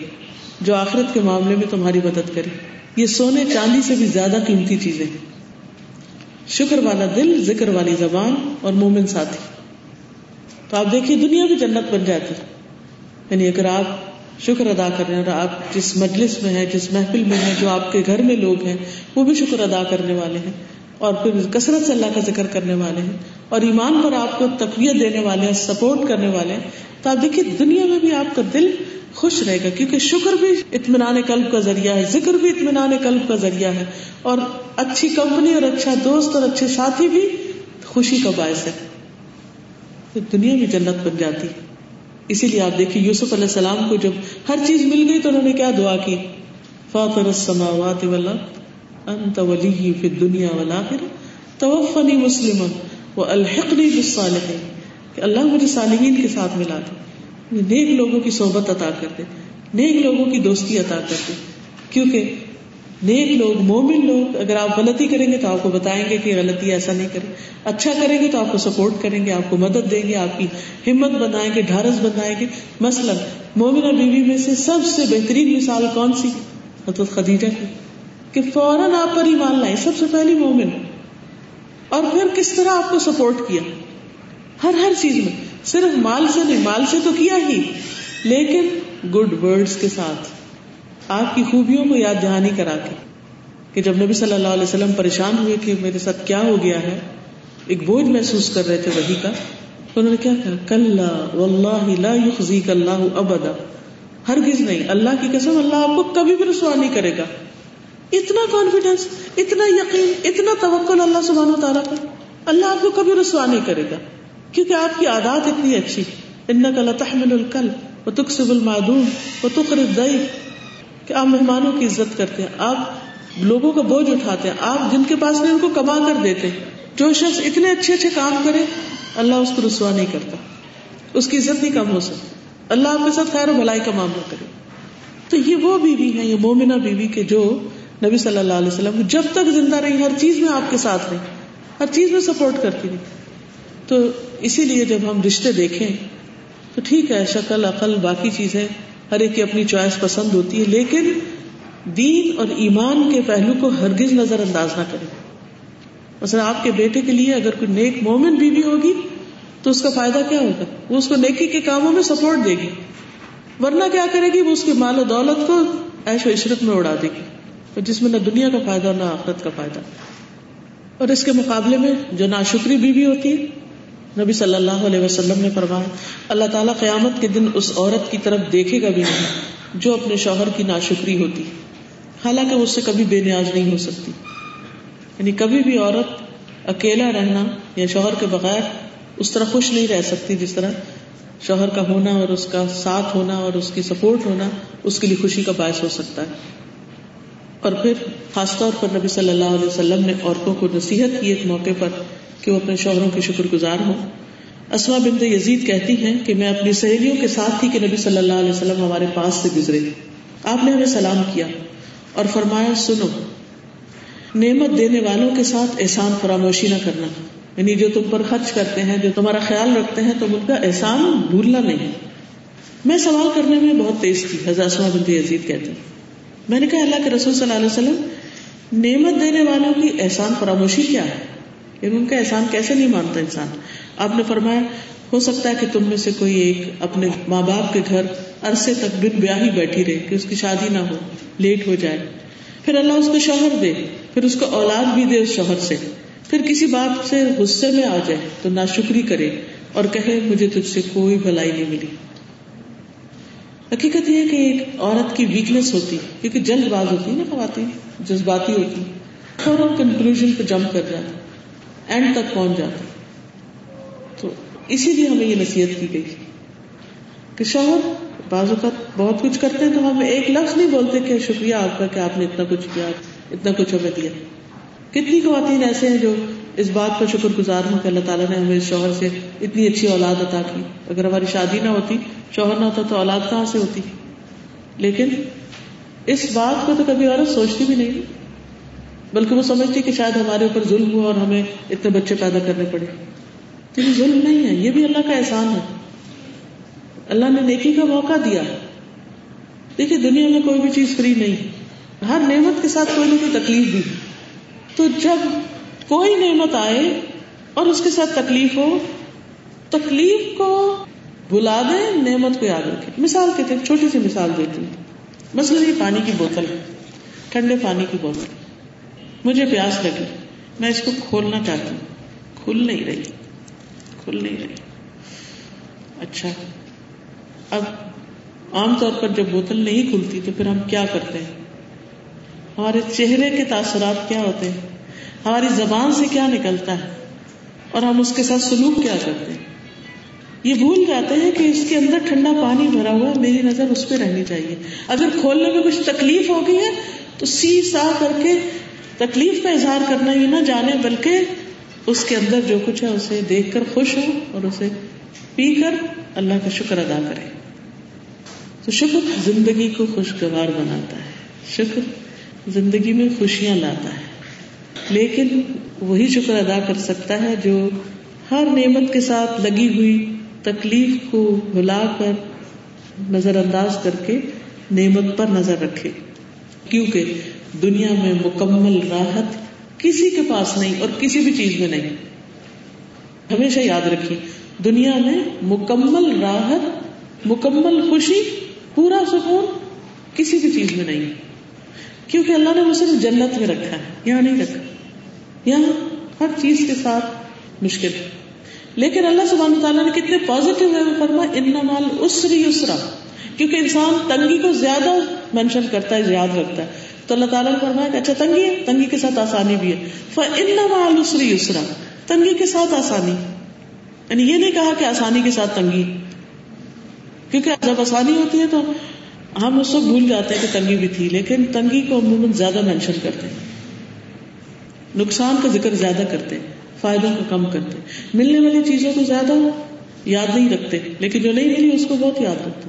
جو آخرت کے معاملے میں تمہاری مدد کرے. یہ سونے چاندی سے بھی زیادہ قیمتی چیزیں, شکر والا دل, ذکر والی زبان اور مومن ساتھی. تو آپ دیکھیے دنیا بھی جنت بن جاتی, یعنی اگر آپ شکر ادا کرنے, اور آپ جس مجلس میں ہیں, جس محفل میں ہیں, جو آپ کے گھر میں لوگ ہیں وہ بھی شکر ادا کرنے والے ہیں, اور پھر کثرت سے اللہ کا ذکر کرنے والے ہیں, اور ایمان پر آپ کو تقویت دینے والے ہیں, سپورٹ کرنے والے ہیں, تو آپ دیکھیے دنیا میں بھی آپ کا دل خوش رہے گا, کیونکہ شکر بھی اطمینان قلب کا ذریعہ ہے, ذکر بھی اطمینان قلب کا ذریعہ ہے, اور اچھی کمپنی اور اچھا دوست اور اچھے ساتھی بھی خوشی کا باعث ہے. تو دنیا میں جنت بن جاتی ہے. اسی لیے آپ دیکھیں یوسف علیہ السلام کو جب ہر چیز مل گئی تو انہوں نے کیا دعا کی, فاطر السماوات والارض انت ولی فی الدنیا والآخرہ توفنی مسلما والحقنی بالصالحین, کہ اللہ مجھے صالحین کے ساتھ ملا دے, نیک لوگوں کی صحبت عطا کر دے, نیک لوگوں کی دوستی عطا کر دے, کیونکہ نیک لوگ, مومن لوگ, اگر آپ غلطی کریں گے تو آپ کو بتائیں گے کہ غلطی ایسا نہیں کریں, اچھا کریں گے تو آپ کو سپورٹ کریں گے, آپ کو مدد دیں گے, آپ کی ہمت بنائیں گے, ڈھارس بنائیں گے. مثلا مومن اور بیوی میں سے سب سے بہترین مثال کون سی, حضرت خدیجہ کی, کہ فوراً آپ پر ایمان لائیں, سب سے پہلی مومن, اور پھر کس طرح آپ کو سپورٹ کیا ہر ہر چیز میں, صرف مال سے نہیں, مال سے تو کیا ہی, لیکن گڈ ورڈز کے ساتھ, آپ کی خوبیوں کو یاد دہانی کرا کے, کہ جب نبی صلی اللہ علیہ وسلم پریشان ہوئے کہ میرے ساتھ کیا ہو گیا ہے, ایک بوجھ محسوس کر رہے تھے وحی کا, تو انہوں نے کیا کہا, کلا واللہ لا یخزیک اللہ ابدا, ہرگز نہیں, اللہ کی قسم اللہ آپ کو کبھی بھی رسوا نہیں کرے گا. اتنا کانفیڈینس, اتنا یقین, اتنا توکل اللہ سبحانہ و تعالیٰ پر, اللہ آپ کو کبھی رسوا نہیں کرے گا, کیونکہ آپ کی عادات اتنی اچھی, انک لتحمل الکلب وتکسب المعدوم وتقر الضیف, کہ آپ مہمانوں کی عزت کرتے ہیں, آپ لوگوں کا بوجھ اٹھاتے ہیں, آپ جن کے پاس نہیں ان کو کما کر دیتے ہیں. جو شخص اتنے اچھے اچھے کام کرے اللہ اس کو رسوا نہیں کرتا, اس کی عزت نہیں کم ہو سکتی, اللہ آپ کے ساتھ خیر و بھلائی کا معاملہ کرے. تو یہ وہ بیوی ہیں, یہ مومنہ بیوی, کے جو نبی صلی اللہ علیہ وسلم جب تک زندہ رہی ہر چیز میں آپ کے ساتھ رہی, ہر چیز میں سپورٹ کرتی رہی. تو اسی لیے جب ہم رشتے دیکھیں تو ٹھیک ہے, شکل, عقل, باقی چیزیں ہر ایک کی اپنی چوائس پسند ہوتی ہے, لیکن دین اور ایمان کے پہلو کو ہرگز نظر انداز نہ کریں. مثلا آپ کے بیٹے کے لیے اگر کوئی نیک مومن بیوی ہوگی تو اس کا فائدہ کیا ہوگا, وہ اس کو نیکی کے کاموں میں سپورٹ دے گی, ورنہ کیا کرے گی, وہ اس کے مال و دولت کو عیش و عشرت میں اڑا دے گی. جس میں نہ دنیا کا فائدہ اور نہ آخرت کا فائدہ. اور اس کے مقابلے میں جو ناشکری بیوی ہوتی ہے, نبی صلی اللہ علیہ وسلم نے فرمایا اللہ تعالیٰ قیامت کے دن اس عورت کی طرف دیکھے گا بھی نہیں جو اپنے شوہر کی ناشکری ہوتی, حالانکہ وہ اس سے کبھی بے نیاز نہیں ہو سکتی. یعنی کبھی بھی عورت اکیلا رہنا یا شوہر کے بغیر اس طرح خوش نہیں رہ سکتی جس طرح شوہر کا ہونا اور اس کا ساتھ ہونا اور اس کی سپورٹ ہونا اس کے لیے خوشی کا باعث ہو سکتا ہے. اور پھر خاص طور پر نبی صلی اللہ علیہ وسلم نے عورتوں کو نصیحت کی ایک موقع پر کہ وہ اپنے شوہروں کے شکر گزار ہوں. اسما بنت یزید کہتی ہیں کہ میں اپنی سہیلیوں کے ساتھ تھی کہ نبی صلی اللہ علیہ وسلم ہمارے پاس سے گزرے. آپ نے ہمیں سلام کیا اور فرمایا, سنو, نعمت دینے والوں کے ساتھ احسان فراموشی نہ کرنا, یعنی جو تم پر خرچ کرتے ہیں, جو تمہارا خیال رکھتے ہیں, تم ان کا احسان بھولنا نہیں. میں سوال کرنے میں بہت تیز تھی, حضرت اسما بنت یزید کہتی ہیں. میں نے کہا اللہ کے رسول صلی اللہ علیہ وسلم, نعمت دینے والوں کی احسان فراموشی کیا ہے, یعنی ان کا احسان کیسے نہیں مانتا انسان؟ آپ نے فرمایا, ہو سکتا ہے کہ تم میں سے کوئی ایک اپنے ماں باپ کے گھر عرصے تک بن بیاہی بیٹھی رہے کہ اس کی شادی نہ ہو, لیٹ ہو جائے, پھر اللہ اس کو شوہر دے, پھر اس کو اولاد بھی دے اس شوہر سے, پھر کسی بات سے غصے میں آ جائے تو ناشکری کرے اور کہے مجھے تجھ سے کوئی بھلائی نہیں ملی. حقیقت یہ ہے کہ ایک عورت کی ویکنس ہوتی ہے کیونکہ جلد باز ہوتی ہے نا خواتین, جذباتی ہوتی ہے, فوراً کنکلوژن پہ جمپ کر جاتی, اینڈ تک پہنچ جاتی. تو اسی لیے ہمیں یہ نصیحت کی گئی کہ شوہر بعض اوقات بہت کچھ کرتے ہیں تو ہم ایک لفظ نہیں بولتے کہ شکریہ آپ کا کہ آپ نے اتنا کچھ کیا, اتنا کچھ ہمیں دیا. کتنی خواتین ایسے ہیں جو اس بات پر شکر گزار ہوں کہ اللہ تعالیٰ نے ہمیں شوہر سے اتنی اچھی اولاد عطا کی. اگر ہماری شادی نہ ہوتی, شوہر نہ ہوتا, تو اولاد کہاں سے ہوتی؟ لیکن اس بات کو تو کبھی عورت سوچتی بھی نہیں, بلکہ وہ سمجھتی کہ شاید ہمارے اوپر ظلم ہوا اور ہمیں اتنے بچے پیدا کرنے پڑے. تو یہ ظلم نہیں ہے, یہ بھی اللہ کا احسان ہے, اللہ نے نیکی کا موقع دیا. دیکھیے دنیا میں کوئی بھی چیز فری نہیں, ہر نعمت کے ساتھ کوئی نہ کوئی تکلیف بھی. تو جب کوئی نعمت آئے اور اس کے ساتھ تکلیف ہو, تکلیف کو بھلا دیں, نعمت کو یاد رکھیں. مثال کے طور پر چھوٹی سی مثال دیتی ہوں, مثلاً یہ پانی کی بوتل ہے, ٹھنڈے پانی کی بوتل, مجھے پیاس لگی, میں اس کو کھولنا چاہتی ہوں, کھل نہیں رہی کھل نہیں رہی اچھا, اب عام طور پر جب بوتل نہیں کھلتی تو پھر ہم کیا کرتے ہیں؟ ہمارے چہرے کے تاثرات کیا ہوتے ہیں, ہماری زبان سے کیا نکلتا ہے, اور ہم اس کے ساتھ سلوک کیا کرتے ہیں. یہ بھول جاتے ہیں کہ اس کے اندر ٹھنڈا پانی بھرا ہوا ہے, میری نظر اس پہ رہنی چاہیے. اگر کھولنے میں کچھ تکلیف ہو گئی ہے تو سی سا کر کے تکلیف کا اظہار کرنا ہی نہ جانے, بلکہ اس کے اندر جو کچھ ہے اسے دیکھ کر خوش ہو اور اسے پی کر اللہ کا شکر ادا کرے. تو شکر زندگی کو خوشگوار بناتا ہے, شکر زندگی میں خوشیاں لاتا ہے. لیکن وہی شکر ادا کر سکتا ہے جو ہر نعمت کے ساتھ لگی ہوئی تکلیف کو بھلا کر, نظر انداز کر کے نعمت پر نظر رکھے, کیونکہ دنیا میں مکمل راحت کسی کے پاس نہیں اور کسی بھی چیز میں نہیں. ہمیشہ یاد رکھیے, دنیا میں مکمل راحت, مکمل خوشی, پورا سکون کسی بھی چیز میں نہیں, کیونکہ اللہ نے وہ صرف جنت میں رکھا ہے, یہاں نہیں رکھا. یہاں ہر چیز کے ساتھ مشکل ہے, لیکن اللہ سبحانہ وتعالیٰ نے کتنے پازیٹو وے میں فرمایا ان مال اسر یسرا, کیونکہ انسان تنگی کو زیادہ مینشن کرتا ہے, یاد رکھتا ہے. تو اللہ تعالیٰ نے فرمایا کہ اچھا تنگی ہے, تنگی کے ساتھ آسانی بھی ہے, فان مال اسر یسرا, تنگی کے ساتھ آسانی. یعنی یہ نہیں کہا کہ آسانی کے ساتھ تنگی, کیونکہ جب آسانی ہوتی ہے تو ہم اس کو بھول جاتے ہیں کہ تنگی بھی تھی, لیکن تنگی کو عموماً زیادہ مینشن کرتے ہیں, نقصان کا ذکر زیادہ کرتے ہیں, فائدوں کو کم کرتے ہیں, ملنے والی چیزوں کو زیادہ یاد نہیں رکھتے, لیکن جو نہیں ملی اس کو بہت یاد رکھتے.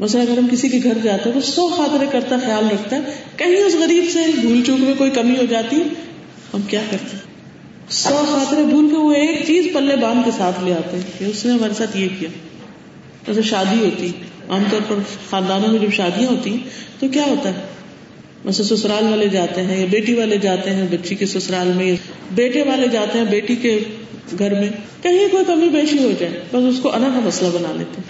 مثلا اگر ہم کسی کے گھر جاتے ہیں تو سو خاطرے کرتا, خیال رکھتا ہے, کہیں اس غریب سے بھول چوک میں کوئی کمی ہو جاتی ہے, ہم کیا کرتے ہیں؟ سو خاطرے بھول کے وہ ایک چیز پلے باندھ کے ساتھ لے آتے ہیں کہ اس نے ہمارے ساتھ یہ کیا. جیسے شادی ہوتی, عام طور پر خاندانوں میں جب شادیاں ہوتی تو کیا ہوتا ہے, مثلا سسرال والے جاتے ہیں یا بیٹی والے جاتے ہیں بچی کے سسرال میں, بیٹے والے جاتے ہیں بیٹی کے گھر میں, کہیں کوئی کمی بیشی ہو جائے بس اس کو انا کا مسئلہ بنا لیتے ہیں,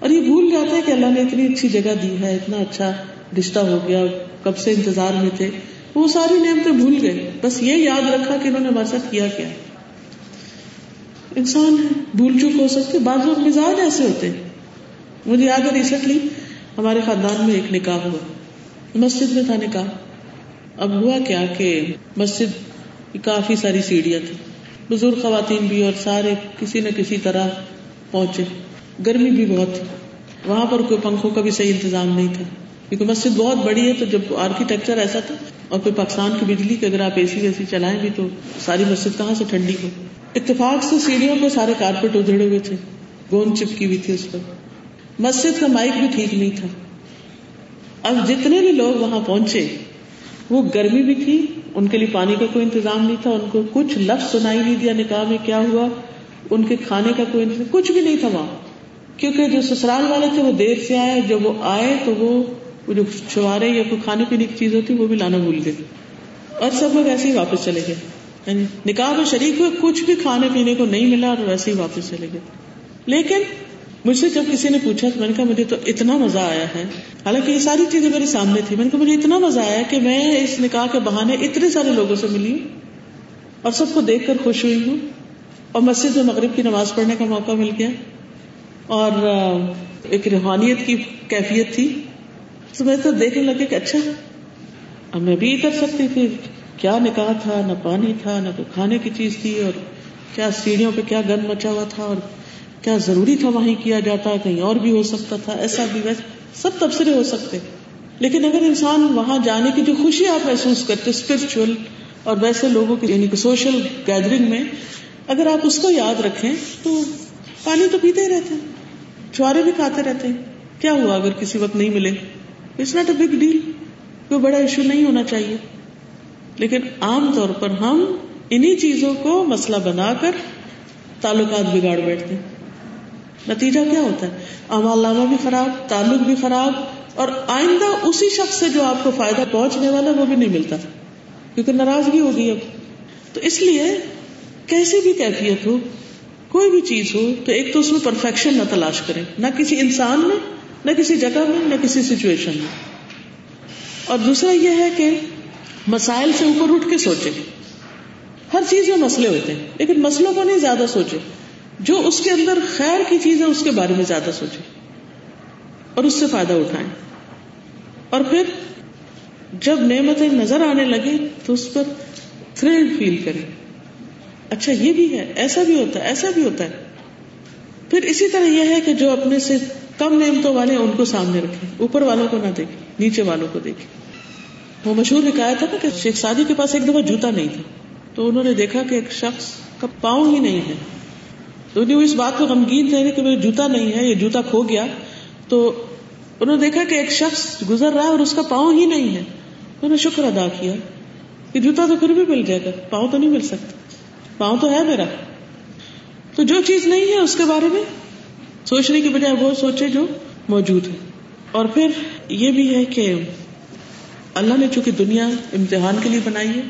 اور یہ بھول جاتے ہیں کہ اللہ نے اتنی اچھی جگہ دی ہے, اتنا اچھا رشتہ ہو گیا, کب سے انتظار میں تھے, وہ ساری نعمتیں بھول گئے, بس یہ یاد رکھا کہ انہوں نے ہمارے ساتھ کیا کیا. انسان ہے, بھول چک ہو سکتے, بعض لوگ مزاج ایسے ہوتے. مجھے یاد ہے ریسنٹلی ہمارے خاندان میں ایک نکاح ہوا, مسجد میں تھا نکاح. اب ہوا کیا کہ مسجد کی کافی ساری سیڑھیاں تھیں, بزرگ خواتین بھی اور سارے کسی نہ کسی طرح پہنچے. گرمی بھی بہت تھی, وہاں پر کوئی پنکھوں کا بھی صحیح انتظام نہیں تھا کیونکہ مسجد بہت بڑی ہے, تو جب آرکیٹیکچر ایسا تھا اور پھر پاکستان کی بجلی کہ اگر آپ اے سی ویسی چلائیں بھی تو ساری مسجد کہاں سے ٹھنڈی ہو. اتفاق سے سیڑھیوں پہ سارے کارپیٹ ادھڑے ہوئے تھے, گوند چپکی ہوئی تھی اس پر. مسجد کا مائک بھی ٹھیک نہیں تھا. اب جتنے بھی لوگ وہاں پہنچے, وہ گرمی بھی تھی, ان کے لیے پانی کا کوئی انتظام نہیں تھا, ان کو کچھ لفظ سنائی نہیں دیا نکاح میں کیا ہوا, ان کے کھانے کا کوئی انتظام, کچھ بھی نہیں تھا وہاں. کیونکہ جو سسرال والے تھے وہ دیر سے آئے, جب وہ آئے تو وہ جو چھوارے یا کوئی کھانے پینے کی چیز ہوتی وہ بھی لانا بھول گئے, اور سب لوگ ایسے ہی واپس چلے گئے. نکاح میں شریک ہوئے, کچھ بھی کھانے پینے کو نہیں ملا اور ویسے ہی واپس چلے گئے. لیکن مجھ سے جب کسی نے پوچھا تو میں نے کہا مجھے تو اتنا مزہ آیا ہے, حالانکہ یہ ساری چیزیں میرے سامنے تھی. میں نے کہا مجھے اتنا مزہ آیا کہ میں اس نکاح کے بہانے اتنے سارے لوگوں سے ملی ہوں اور سب کو دیکھ کر خوش ہوئی ہوں, اور مسجد میں مغرب کی نماز پڑھنے کا موقع مل گیا, اور ایک روحانیت کی کیفیت تھی. تو میں تو دیکھنے لگے کہ اچھا اب میں بھی کر سکتی تھی. کیا نکاح تھا, نہ پانی تھا, نہ کوئی کھانے کی چیز تھی, اور کیا سیڑھیوں پہ کیا گند مچا ہوا تھا, اور کیا ضروری تھا وہیں کیا جاتا, کہیں اور بھی ہو سکتا تھا, ایسا بھی ویسا, سب تبصرے ہو سکتے. لیکن اگر انسان وہاں جانے کی جو خوشی آپ محسوس کرتے اسپرچل اور ویسے لوگوں کی یعنی سوشل گیدرنگ میں, اگر آپ اس کو یاد رکھیں تو پانی تو پیتے ہی رہتے ہیں, چھوارے بھی کھاتے رہتے ہیں, کیا ہوا اگر کسی وقت نہیں ملے, it's not a big deal, کوئی بڑا ایشو نہیں ہونا چاہیے. لیکن عام طور پر ہم انہی چیزوں کو مسئلہ بنا کر تعلقات بگاڑ بیٹھتے ہیں. نتیجہ کیا ہوتا ہے, اعمال نامہ بھی خراب, تعلق بھی خراب, اور آئندہ اسی شخص سے جو آپ کو فائدہ پہنچنے والا وہ بھی نہیں ملتا کیونکہ ناراضگی ہوگی. اب تو اس لیے کیسی بھی کیفیت ہو, کوئی بھی چیز ہو, تو ایک تو اس میں پرفیکشن نہ تلاش کریں, نہ کسی انسان میں, نہ کسی جگہ میں, نہ کسی سچویشن میں. اور دوسرا یہ ہے کہ مسائل سے اوپر اٹھ کے سوچیں. ہر چیز میں مسئلے ہوتے ہیں لیکن مسئلوں کو نہیں زیادہ سوچیں, جو اس کے اندر خیر کی چیز ہے اس کے بارے میں زیادہ سوچیں اور اس سے فائدہ اٹھائیں. اور پھر جب نعمتیں نظر آنے لگیں تو اس پر تھرلڈ فیل کریں, اچھا یہ بھی ہے, ایسا بھی ہوتا ہے, ایسا بھی ہوتا ہے. پھر اسی طرح یہ ہے کہ جو اپنے سے کم نعمتوں والے ان کو سامنے رکھیں, اوپر والوں کو نہ دیکھیں, نیچے والوں کو دیکھیں. وہ مشہور حکایت ہے نا کہ شیخ سعدی کے پاس ایک دفعہ جوتا نہیں تھا, تو انہوں نے دیکھا کہ ایک شخص کا پاؤں ہی نہیں ہے, تو وہ اس بات کو غمگین تھے کہ میرا جوتا نہیں ہے, یہ جوتا کھو گیا. تو انہوں نے دیکھا کہ ایک شخص گزر رہا ہے اور اس کا پاؤں ہی نہیں ہے, انہوں نے شکر ادا کیا کہ جوتا تو پھر بھی مل جائے گا, پاؤں تو نہیں مل سکتا, پاؤں تو ہے میرا. تو جو چیز نہیں ہے اس کے بارے میں سوچنے کی بجائے وہ سوچے جو موجود ہے. اور پھر یہ بھی ہے کہ اللہ نے چونکہ دنیا امتحان کے لیے بنائی ہے,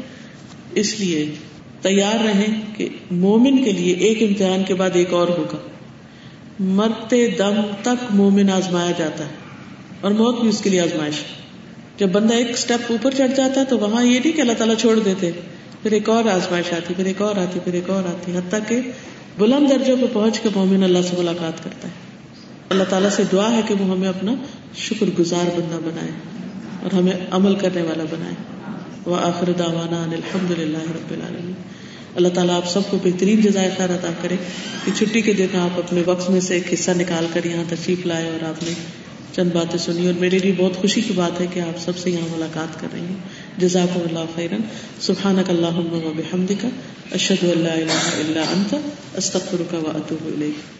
اس لیے تیار رہیں کہ مومن کے لیے ایک امتحان کے بعد ایک اور ہوگا. مرتے دم تک مومن آزمایا جاتا ہے اور موت بھی اس کے لیے آزمائش. جب بندہ ایک سٹیپ اوپر چڑھ جاتا ہے تو وہاں یہ نہیں کہ اللہ تعالیٰ چھوڑ دیتے, پھر ایک اور آزمائش آتی, پھر ایک اور آتی, پھر ایک اور آتی, حتیٰ کہ بلند درجوں پہ پہنچ کے مومن اللہ سے ملاقات کرتا ہے. اللہ تعالیٰ سے دعا ہے کہ وہ ہمیں اپنا شکر گزار بندہ بنائے اور ہمیں عمل کرنے والا بنائے. وآخر دعوانا ان الحمدللہ رب العالمین. اللہ تعالیٰ آپ سب کو بہترین جزائے خیر عطا کرے کہ چھٹی کے دن آپ اپنے وقت میں سے ایک حصہ نکال کر یہاں تشریف لائے اور آپ نے چند باتیں سنی, اور میرے لیے بہت خوشی کی بات ہے کہ آپ سب سے یہاں ملاقات کر رہی ہوں. جزاکم اللہ خیرا. سبحانک اللہم و بحمدک, اشہد ان لا الہ الا انت, استغفرک و اتوب الیک.